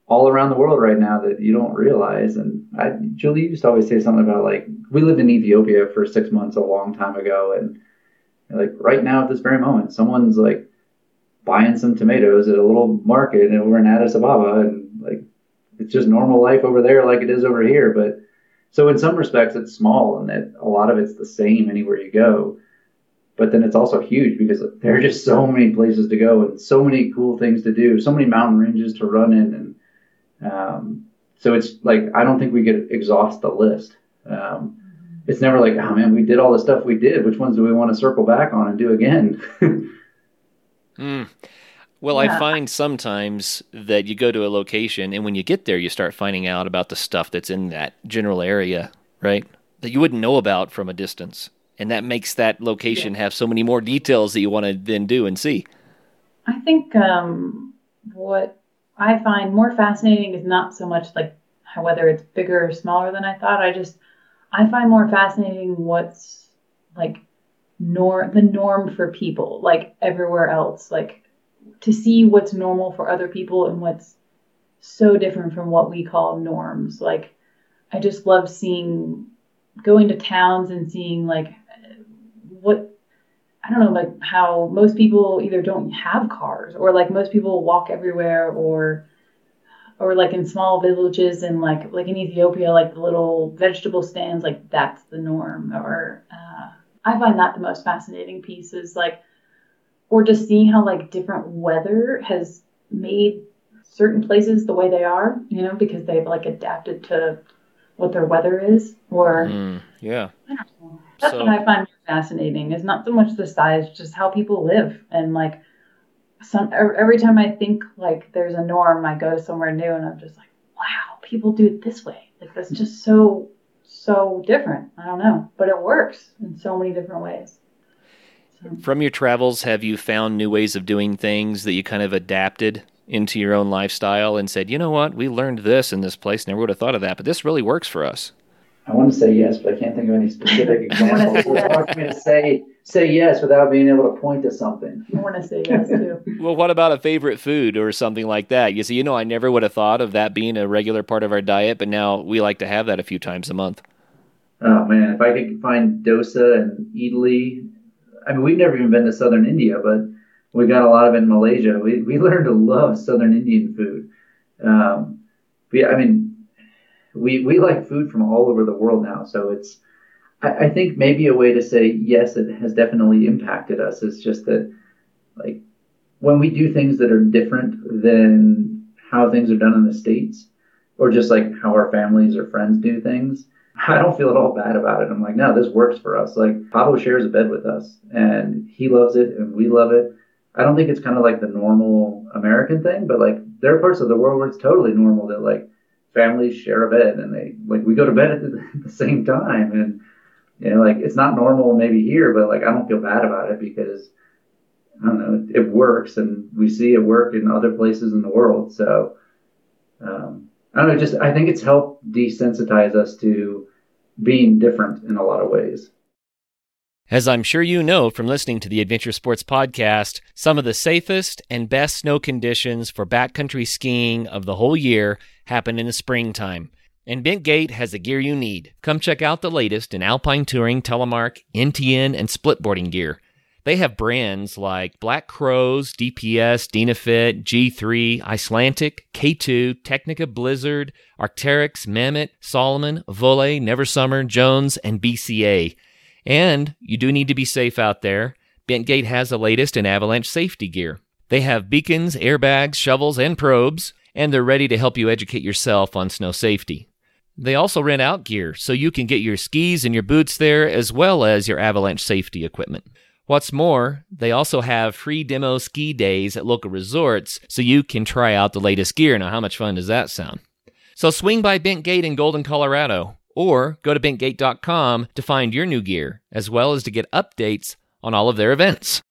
all around the world right now that you don't realize. And Julie used to always say something about like, we lived in Ethiopia for 6 months a long time ago. And like right now at this very moment, someone's like buying some tomatoes at a little market and we're in Addis Ababa, and like, it's just normal life over there like it is over here. But so in some respects it's small, and that a lot of it's the same anywhere you go, but then it's also huge because there are just so many places to go and so many cool things to do, so many mountain ranges to run in. And so it's like, I don't think we could exhaust the list. It's never like, oh man, we did all the stuff we did. Which ones do we want to circle back on and do again? Well, yeah. I find sometimes that you go to a location, and when you get there, you start finding out about the stuff that's in that general area, right? That you wouldn't know about from a distance. And that makes that location have so many more details that you want to then do and see. I think what I find more fascinating is not so much like whether it's bigger or smaller than I thought. I find more fascinating what's like the norm for people, like everywhere else, like to see what's normal for other people and what's so different from what we call norms. Like I just love going to towns and seeing like I don't know, like how most people either don't have cars, or like most people walk everywhere, or like in small villages, and like in Ethiopia, like the little vegetable stands, like that's the norm. Or I find that the most fascinating piece is like, or just seeing how like different weather has made certain places the way they are, you know, because they've like adapted to what their weather is, or I don't know. That's what I find fascinating is not so much the size, just how people live. And like every time I think like there's a norm, I go to somewhere new and I'm just like, wow, people do it this way. Like that's just so different. I don't know, but it works in so many different ways. So. From your travels, have you found new ways of doing things that you kind of adapted into your own lifestyle and said, you know what, we learned this in this place, never would have thought of that, but this really works for us? I want to say yes, but I can't think of any specific examples. It's hard for me to say yes without being able to point to something. I want to say yes, too. Well, what about a favorite food or something like that? You see, you know, I never would have thought of that being a regular part of our diet, but now we like to have that a few times a month. Oh, man, if I could find dosa and idli. I mean, we've never even been to southern India, but we got a lot of it in Malaysia. We learned to love southern Indian food. We like food from all over the world now, so it's, I think maybe a way to say yes, it has definitely impacted us. It's just that, like, when we do things that are different than how things are done in the States, or just like how our families or friends do things, I don't feel at all bad about it. I'm like, no, this works for us. Like, Pavo shares a bed with us, and he loves it, and we love it. I don't think it's kind of like the normal American thing, but like there are parts of the world where it's totally normal that like families share a bed, and they like, we go to bed at the same time, and you know, like, it's not normal maybe here, but like I don't feel bad about it because I don't know, it works, and we see it work in other places in the world. So I don't know, just I think it's helped desensitize us to being different in a lot of ways. As I'm sure you know from listening to the Adventure Sports Podcast, some of the safest and best snow conditions for backcountry skiing of the whole year happen in the springtime, and Bentgate has the gear you need. Come check out the latest in alpine touring, telemark, NTN, and splitboarding gear. They have brands like Black Crowes, DPS, Dynafit, G3, Icelantic, K2, Technica Blizzard, Arc'teryx, Mamet, Salomon, Volley, Neversummer, Jones, and BCA. And you do need to be safe out there. Bentgate has the latest in avalanche safety gear. They have beacons, airbags, shovels, and probes, and they're ready to help you educate yourself on snow safety. They also rent out gear, so you can get your skis and your boots there, as well as your avalanche safety equipment. What's more, they also have free demo ski days at local resorts, so you can try out the latest gear. Now, how much fun does that sound? So swing by Bentgate in Golden, Colorado, or go to bentgate.com to find your new gear, as well as to get updates on all of their events.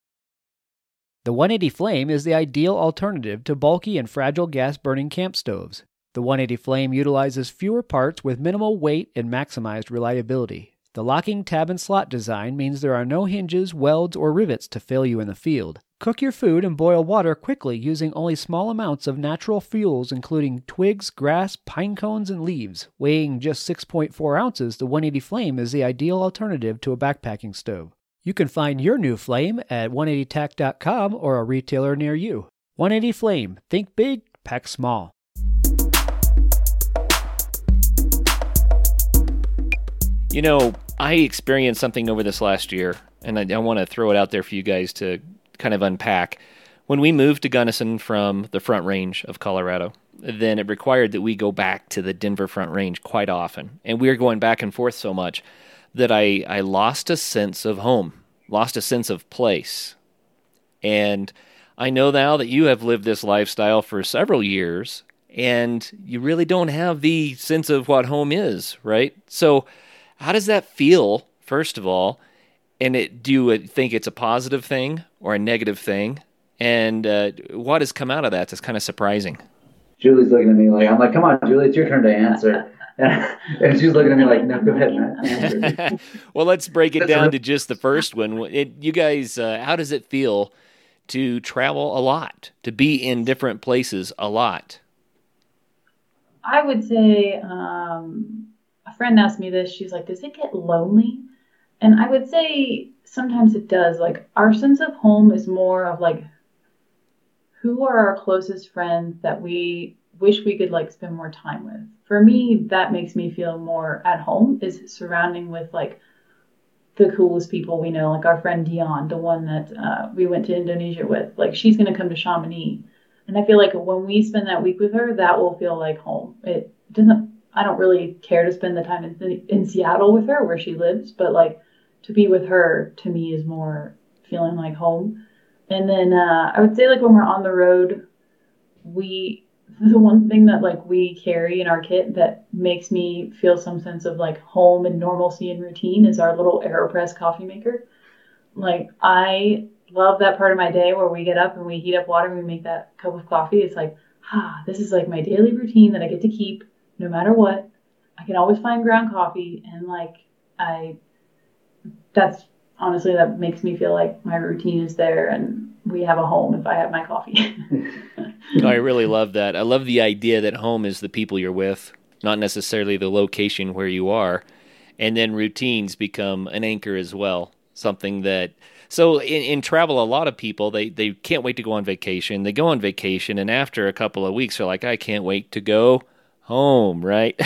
The 180 Flame is the ideal alternative to bulky and fragile gas-burning camp stoves. The 180 Flame utilizes fewer parts with minimal weight and maximized reliability. The locking tab and slot design means there are no hinges, welds, or rivets to fail you in the field. Cook your food and boil water quickly using only small amounts of natural fuels, including twigs, grass, pine cones, and leaves. Weighing just 6.4 ounces, the 180 Flame is the ideal alternative to a backpacking stove. You can find your new flame at 180TAC.com or a retailer near you. 180 Flame. Think big, pack small. You know, I experienced something over this last year, and I want to throw it out there for you guys to kind of unpack. When we moved to Gunnison from the Front Range of Colorado, then it required that we go back to the Denver Front Range quite often. And we were going back and forth so much that I lost a sense of home, lost a sense of place. And I know now that you have lived this lifestyle for several years, and you really don't have the sense of what home is, right? So how does that feel, first of all? And do you think it's a positive thing or a negative thing? And what has come out of that that's kind of surprising? Julie's looking at me like, I'm like, come on, Julie, it's your turn to answer. And she's looking at me like, no, go ahead, Matt, answer. Well, let's break it down to just the first one. You guys, how does it feel to travel a lot, to be in different places a lot? I would say, a friend asked me this. She's like, does it get lonely? And I would say sometimes it does. Like, our sense of home is more of like, who are our closest friends that we wish we could like spend more time with? For me, that makes me feel more at home, is surrounding with like the coolest people we know, like our friend Dion, the one that we went to Indonesia with. Like, she's going to come to Chamonix. And I feel like when we spend that week with her, that will feel like home. It doesn't, I don't really care to spend the time in Seattle with her where she lives, but like, to be with her, to me, is more feeling like home. And then I would say, like, when we're on the road, the one thing that like we carry in our kit that makes me feel some sense of like home and normalcy and routine is our little AeroPress coffee maker. Like, I love that part of my day where we get up and we heat up water and we make that cup of coffee. It's like, this is like my daily routine that I get to keep no matter what. I can always find ground coffee. And like, that's honestly, that makes me feel like my routine is there and we have a home if I have my coffee. No, I really love that. I love the idea that home is the people you're with, not necessarily the location where you are. And then routines become an anchor as well. Something that, so in travel, a lot of people, they can't wait to go on vacation. They go on vacation, and after a couple of weeks, they're like, I can't wait to go home, right?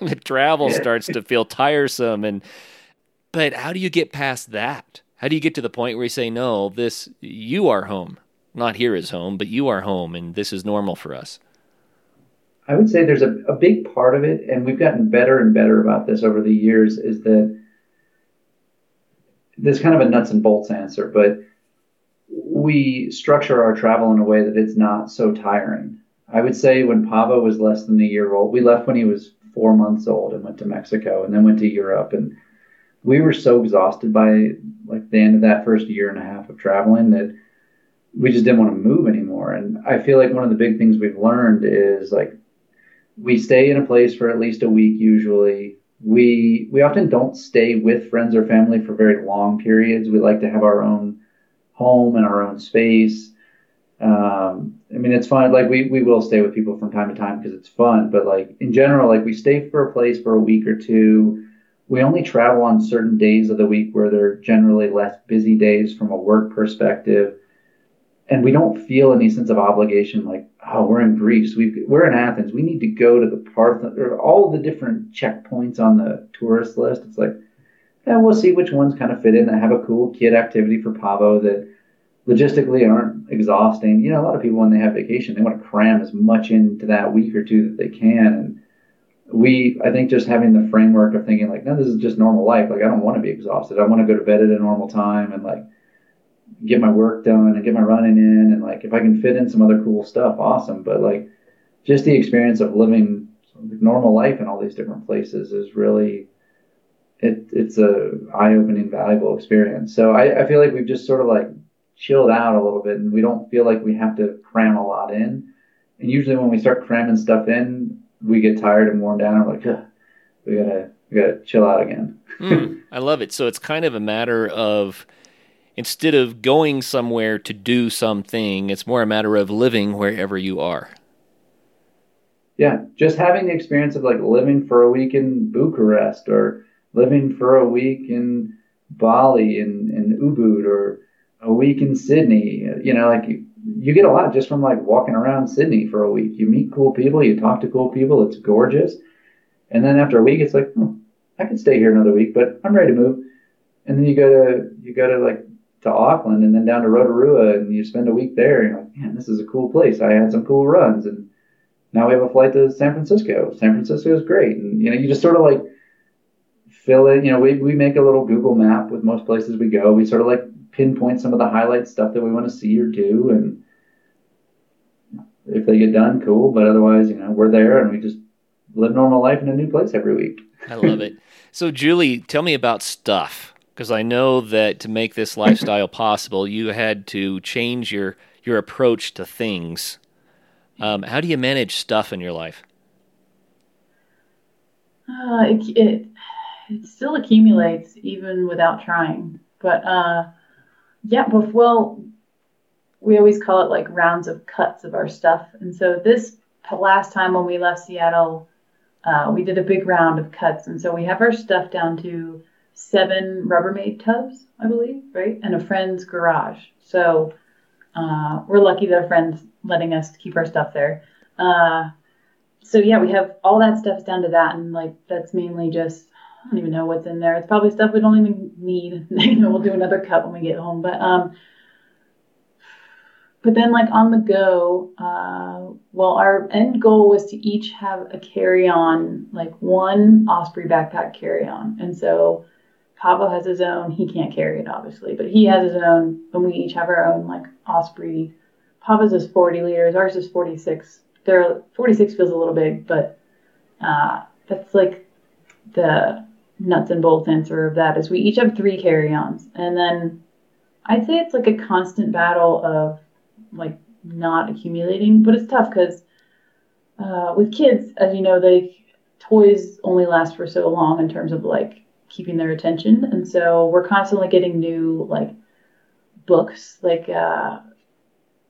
The travel starts to feel tiresome. But how do you get past that? How do you get to the point where you say, no, this, you are home. Not here is home, but you are home, and this is normal for us. I would say there's a big part of it, and we've gotten better and better about this over the years, is that there's kind of a nuts and bolts answer, but we structure our travel in a way that it's not so tiring. I would say when Pavo was less than a year old, we left when he was 4 months old and went to Mexico and then went to Europe. And we were so exhausted by like the end of that first year and a half of traveling that we just didn't want to move anymore. And I feel like one of the big things we've learned is like we stay in a place for at least a week usually. We often don't stay with friends or family for very long periods. We like to have our own home and our own space. I mean, it's fun. Like we will stay with people from time to time because it's fun. But like in general, like we stay for a place for a week or two. We only travel on certain days of the week where they're generally less busy days from a work perspective. And we don't feel any sense of obligation like, oh, we're in Greece, we're in Athens, we need to go to the Parthenon, or all the different checkpoints on the tourist list. It's like, yeah, we'll see which ones kind of fit in that have a cool kid activity for Pavo that logistically aren't exhausting. You know, a lot of people when they have vacation, they want to cram as much into that week or two that they can. And I think just having the framework of thinking like, no, this is just normal life. Like, I don't want to be exhausted. I want to go to bed at a normal time and like get my work done and get my running in. And like, if I can fit in some other cool stuff, awesome. But like just the experience of living normal life in all these different places is really, it's a eye-opening, valuable experience. So I feel like we've just sort of like chilled out a little bit and we don't feel like we have to cram a lot in. And usually when we start cramming stuff in, we get tired and worn down. And we're like, we gotta chill out again. I love it. So it's kind of a matter of, instead of going somewhere to do something, it's more a matter of living wherever you are. Yeah, just having the experience of like living for a week in Bucharest or living for a week in Bali in Ubud or a week in Sydney. You know, like you get a lot just from like walking around Sydney for a week. You meet cool people, you talk to cool people, it's gorgeous. And then after a week, it's like, I can stay here another week, but I'm ready to move. And then you go to like to Auckland and then down to Rotorua and you spend a week there and you're like, man, this is a cool place. I had some cool runs and now we have a flight to San Francisco. San Francisco is great. And, you know, you just sort of like fill in, you know, we make a little Google map with most places we go. We sort of like pinpoint some of the highlight stuff that we want to see or do. And if they get done, cool. But otherwise, you know, we're there and we just live normal life in a new place every week. I love it. So Julie, tell me about stuff. Because I know that to make this lifestyle possible, you had to change your approach to things. How do you manage stuff in your life? It still accumulates even without trying. But, we always call it like rounds of cuts of our stuff. And so this last time when we left Seattle, we did a big round of cuts. And so we have our stuff down to 7 Rubbermaid tubs, I believe, right? And a friend's garage. So we're lucky that a friend's letting us keep our stuff there. We have all that stuff down to that. And like, that's mainly just, I don't even know what's in there. It's probably stuff we don't even need. You know, we'll do another cut when we get home. But then like on the go, our end goal was to each have a carry-on, like one Osprey backpack carry-on. And so Pavo has his own. He can't carry it, obviously, but he has his own, and we each have our own, like, Osprey. Pava's is 40 liters. Ours is 46. 46 feels a little big, but that's, like, the nuts and bolts answer of that is we each have 3 carry-ons. And then I'd say it's like a constant battle of like not accumulating, but it's tough because with kids, as you know, toys only last for so long in terms of like keeping their attention. And so we're constantly getting new like books. Like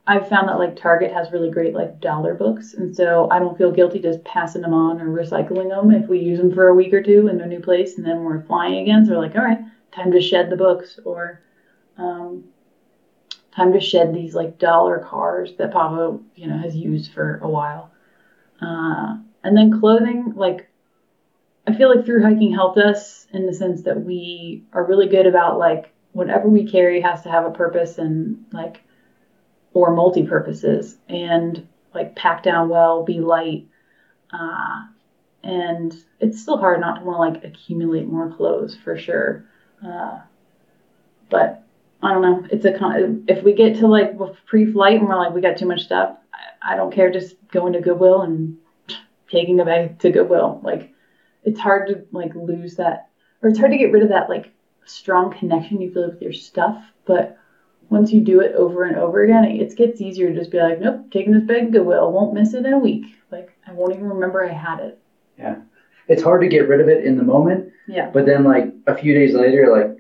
I've found that like Target has really great like dollar books. And so I don't feel guilty just passing them on or recycling them if we use them for a week or two in a new place and then we're flying again. So we're like, all right, time to shed the books or time to shed these like dollar cars that Pavo, you know, has used for a while. And then clothing, like, I feel like through hiking helped us in the sense that we are really good about, like, whatever we carry has to have a purpose and, like, or multi-purposes and, like, pack down well, be light. And it's still hard not to want to, like, accumulate more clothes for sure. But I don't know. It's if we get to, like, pre-flight and we're like, we got too much stuff, I don't care just going to Goodwill and taking a bag to Goodwill. Like, it's hard to, like, lose that, or it's hard to get rid of that, like, strong connection you feel with your stuff. But once you do it over and over again, it gets easier to just be like, nope, taking this bag to Goodwill. Won't miss it in a week. Like, I won't even remember I had it. Yeah. It's hard to get rid of it in the moment. Yeah. But then, like, a few days later, like,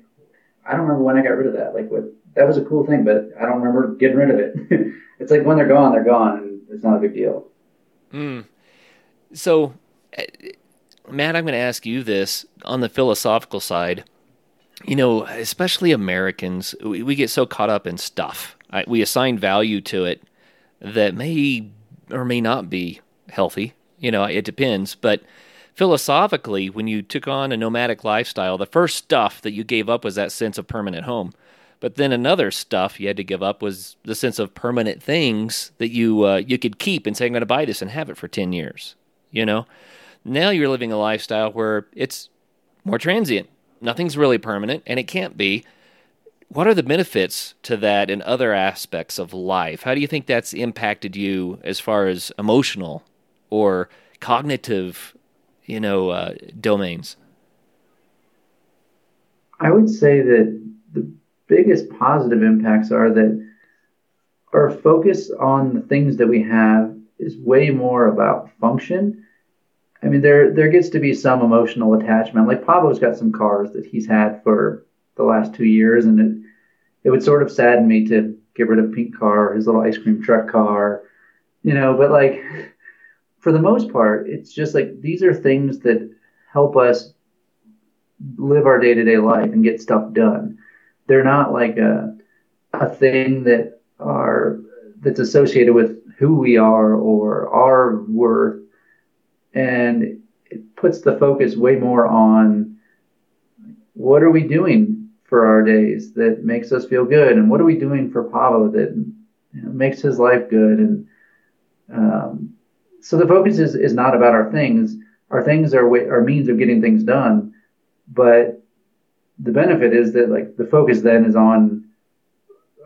I don't remember when I got rid of that. Like, what? That was a cool thing, but I don't remember getting rid of it. It's like when they're gone, and it's not a big deal. Mm. So, Matt, I'm going to ask you this on the philosophical side. You know, especially Americans, we get so caught up in stuff. We assign value to it that may or may not be healthy. You know, it depends. But philosophically, when you took on a nomadic lifestyle, the first stuff that you gave up was that sense of permanent home. But then another stuff you had to give up was the sense of permanent things that you could keep and say, I'm going to buy this and have it for 10 years. You know, now you're living a lifestyle where it's more transient. Nothing's really permanent, and it can't be. What are the benefits to that and other aspects of life? How do you think that's impacted you as far as emotional or cognitive, you know, domains? I would say that the biggest positive impacts are that our focus on the things that we have is way more about function. I mean, there gets to be some emotional attachment. Like Pablo's got some cars that he's had for the last 2 years, and it would sort of sadden me to get rid of Pink car, his little ice cream truck car, you know. But like, for the most part, it's just like these are things that help us live our day-to-day life and get stuff done. They're not like a thing that's associated with who we are or our worth, and it puts the focus way more on what are we doing for our days that makes us feel good, and what are we doing for Pavo that, you know, makes his life good. And so the focus is not about our things. Our things are our means of getting things done, but the benefit is that like the focus then is on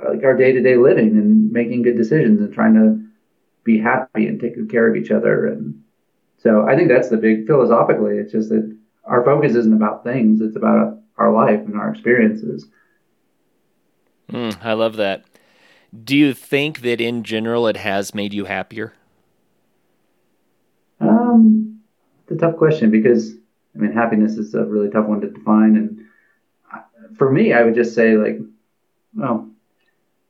like our day-to-day living and making good decisions and trying to be happy and take good care of each other. And so I think that's the big, philosophically, it's just that our focus isn't about things. It's about our life and our experiences. I love that. Do you think that in general, it has made you happier? It's a tough question because, I mean, happiness is a really tough one to define. And for me, I would just say like, well,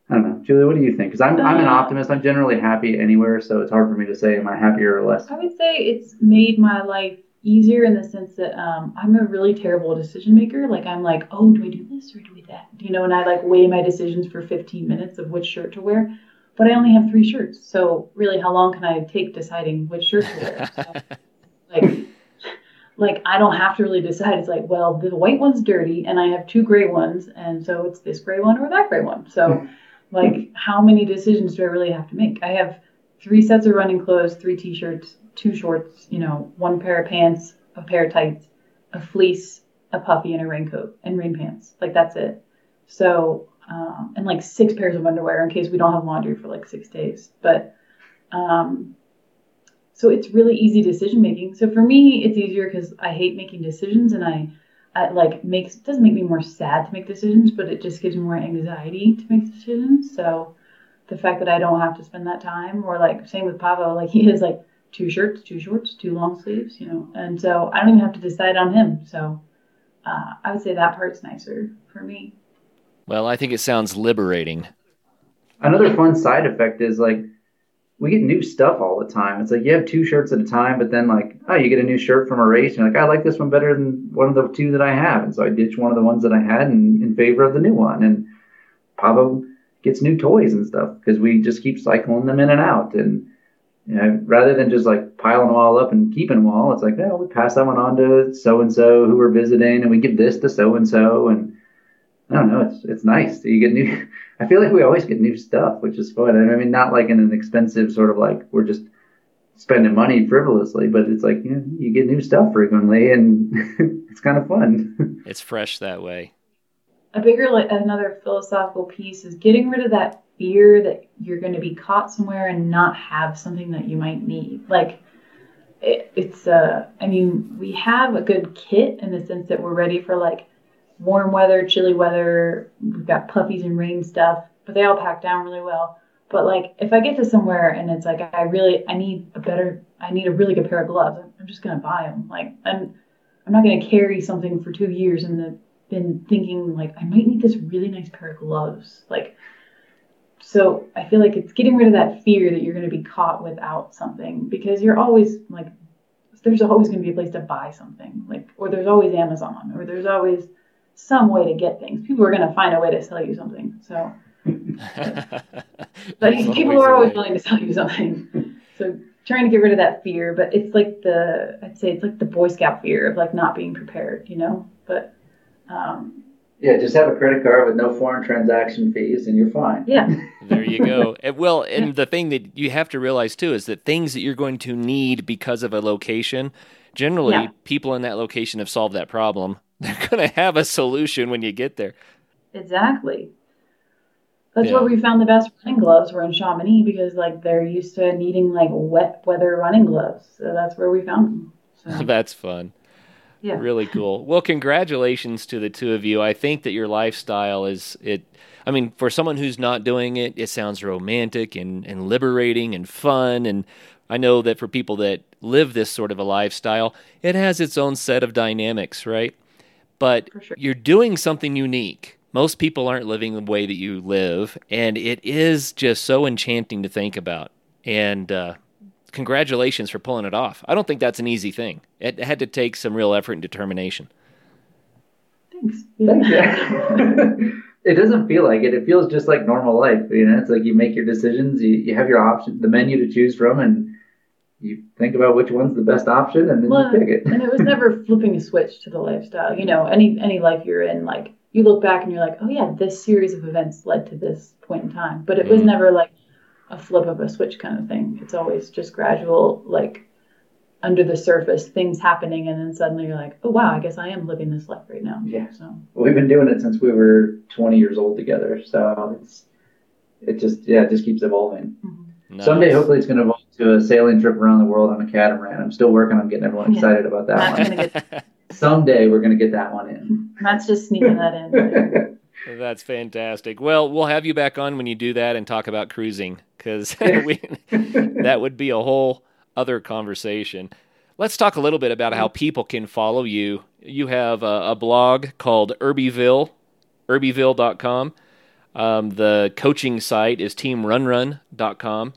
I don't know. Julie, what do you think? Because I'm an optimist. I'm generally happy anywhere, so it's hard for me to say am I happier or less. I would say it's made my life easier in the sense that I'm a really terrible decision maker. Like I'm like, oh, do I do this or do we that? You know, and I like weigh my decisions for 15 minutes of which shirt to wear. But I only have 3 shirts, so really, how long can I take deciding which shirt to wear? So, like I don't have to really decide. It's like, well, the white one's dirty, and I have 2 gray ones, and so it's this gray one or that gray one. So. Like, how many decisions do I really have to make? I have 3 sets of running clothes, 3 t-shirts, 2 shorts, you know, 1 pair of pants, a pair of tights, a fleece, a puffy, and a raincoat, and rain pants. Like, that's it. So, and like 6 pairs of underwear in case we don't have laundry for like 6 days. But, so it's really easy decision making. So for me, it's easier because I hate making decisions, and I It doesn't make me more sad to make decisions, but it just gives me more anxiety to make decisions. So the fact that I don't have to spend that time, or like same with Pavo, like he is like two shirts, two shorts, two long sleeves, you know, and so I don't even have to decide on him. So I would say that part's nicer for me. Well, I think it sounds liberating. Another fun side effect is like we get new stuff all the time. It's like you have two shirts at a time, but then like, oh, you get a new shirt from a race. And you're like, I like this one better than one of the two that I have. And so I ditch one of the ones that I had in favor of the new one. And Pablo gets new toys and stuff because we just keep cycling them in and out. And you know, rather than just like piling them all up and keeping them all, it's like, no, we pass that one on to so-and-so who we're visiting, and we give this to so-and-so. And I don't know. It's nice. You get new. I feel like we always get new stuff, which is fun. I mean, not like in an expensive sort of like we're just spending money frivolously, but it's like, you know, you get new stuff frequently, and it's kind of fun. It's fresh that way. Another philosophical piece is getting rid of that fear that you're going to be caught somewhere and not have something that you might need. Like we have a good kit in the sense that we're ready for like warm weather, chilly weather, we've got puffies and rain stuff, but they all pack down really well. But like, if I get to somewhere and it's like, I need a really good pair of gloves, I'm just going to buy them. Like, I'm not going to carry something for 2 years and been thinking like, I might need this really nice pair of gloves. Like, so I feel like it's getting rid of that fear that you're going to be caught without something, because you're always like, there's always going to be a place to buy something, like, or there's always Amazon, or there's always some way to get things. People are going to find a way to sell you something. So like, people are always willing to sell you something. So trying to get rid of that fear, but it's like the Boy Scout fear of like not being prepared, you know, but yeah, just have a credit card with no foreign transaction fees and you're fine. Yeah. There you go. Well, and the thing that you have to realize too is that things that you're going to need because of a location, generally people in that location have solved that problem. They're going to have a solution when you get there. Exactly. That's where we found the best running gloves were in Chamonix, because like they're used to needing like wet weather running gloves. So that's where we found them. So. That's fun. Yeah. Really cool. Well, congratulations to the two of you. I think that your lifestyle is it. I mean, for someone who's not doing it, it sounds romantic and liberating and fun. And I know that for people that live this sort of a lifestyle, it has its own set of dynamics, right? But you're doing something unique. Most people aren't living the way that you live, and it is just so enchanting to think about. And congratulations for pulling it off. I don't think that's an easy thing. It had to take some real effort and determination. Thanks. Thank you. It doesn't feel like it. It feels just like normal life. You know, it's like you make your decisions, you have your options, the menu to choose from, and you think about which one's the best option, and then you pick it. And it was never flipping a switch to the lifestyle. You know, any life you're in, like, you look back and you're like, oh, yeah, this series of events led to this point in time. But it was never, like, a flip of a switch kind of thing. It's always just gradual, like, under the surface, things happening, and then suddenly you're like, oh, wow, I guess I am living this life right now. Yeah. So we've been doing it since we were 20 years old together. So it just keeps evolving. Mm-hmm. Nice. Someday, hopefully, it's going to evolve to a sailing trip around the world on a catamaran. I'm still working on getting everyone excited about that one. Someday we're going to get that one in. Matt's just sneaking that in. That's fantastic. Well, we'll have you back on when you do that and talk about cruising, because that would be a whole other conversation. Let's talk a little bit about how people can follow you. You have a blog called Irbyville, irbyville.com. The coaching site is teamrunrun.com.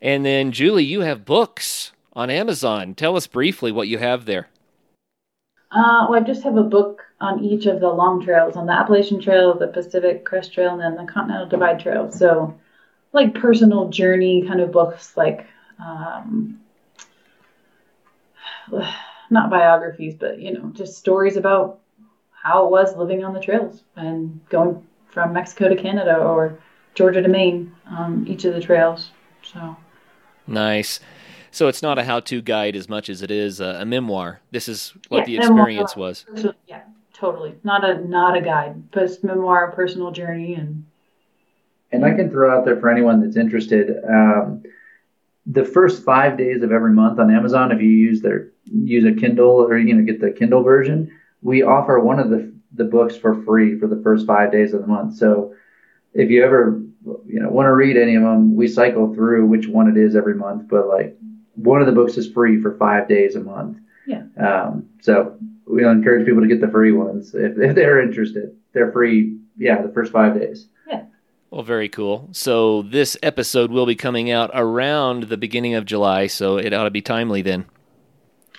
And then, Julie, you have books on Amazon. Tell us briefly what you have there. Well, I just have a book on each of the long trails, on the Appalachian Trail, the Pacific Crest Trail, and then the Continental Divide Trail. So, like, personal journey kind of books, like, not biographies, but, you know, just stories about how it was living on the trails and going from Mexico to Canada or Georgia to Maine, each of the trails. So. Nice. So it's not a how-to guide as much as it is a memoir. This is what the experience was. Yeah, totally. Not a guide, but memoir, personal journey. And I can throw out there for anyone that's interested, the first 5 days of every month on Amazon, if you use a Kindle or, you know, get the Kindle version, we offer one of the books for free for the first 5 days of the month. So if you ever, want to read any of them, we cycle through which one it is every month, but like one of the books is free for 5 days a month. Yeah. So we encourage people to get the free ones if they're interested. They're free. Yeah. The first 5 days. Yeah. Well, very cool. So this episode will be coming out around the beginning of July, so it ought to be timely then.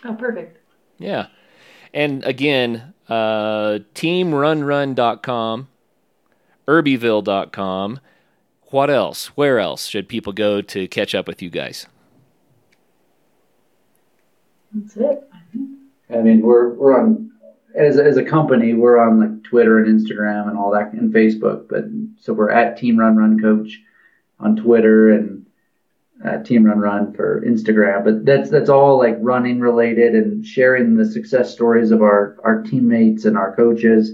Oh, perfect. Yeah. And again, teamrunrun.com, irbyville.com. What else? Where else should people go to catch up with you guys? That's it. I mean, we're on, as a company, we're on like Twitter and Instagram and all that, and Facebook. But so we're at Team Run Run Coach on Twitter and Team Run Run for Instagram. But that's all like running related and sharing the success stories of our teammates and our coaches.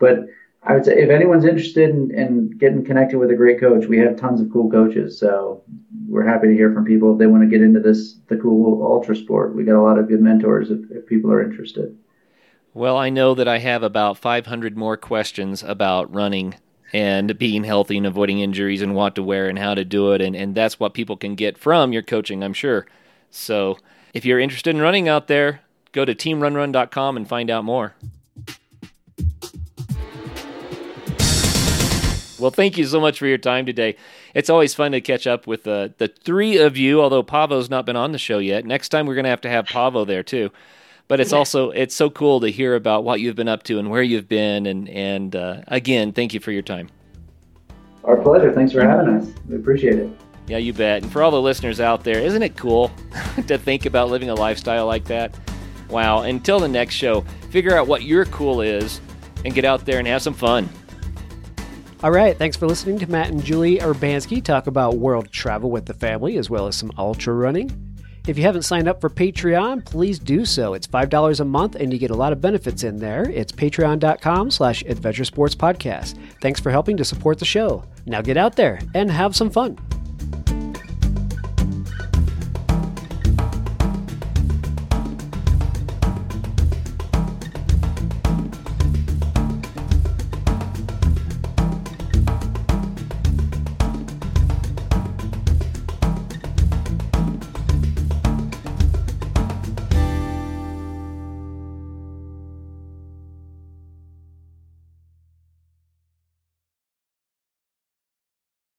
But I would say if anyone's interested in getting connected with a great coach, we have tons of cool coaches. So we're happy to hear from people if they want to get into the cool ultra sport. We got a lot of good mentors if people are interested. Well, I know that I have about 500 more questions about running and being healthy and avoiding injuries and what to wear and how to do it. And that's what people can get from your coaching, I'm sure. So if you're interested in running out there, go to teamrunrun.com and find out more. Well, thank you so much for your time today. It's always fun to catch up with the three of you, although Pavo's not been on the show yet. Next time we're going to have Pavo there too. But it's also, it's so cool to hear about what you've been up to and where you've been. And again, thank you for your time. Our pleasure. Thanks for having us. We appreciate it. Yeah, you bet. And for all the listeners out there, isn't it cool to think about living a lifestyle like that? Wow. Until the next show, figure out what your cool is and get out there and have some fun. All right, thanks for listening to Matt and Julie Urbanski talk about world travel with the family as well as some ultra running. If you haven't signed up for Patreon, please do so. It's $5 a month and you get a lot of benefits in there. It's patreon.com/Adventure Sports Podcast. Thanks for helping to support the show. Now get out there and have some fun.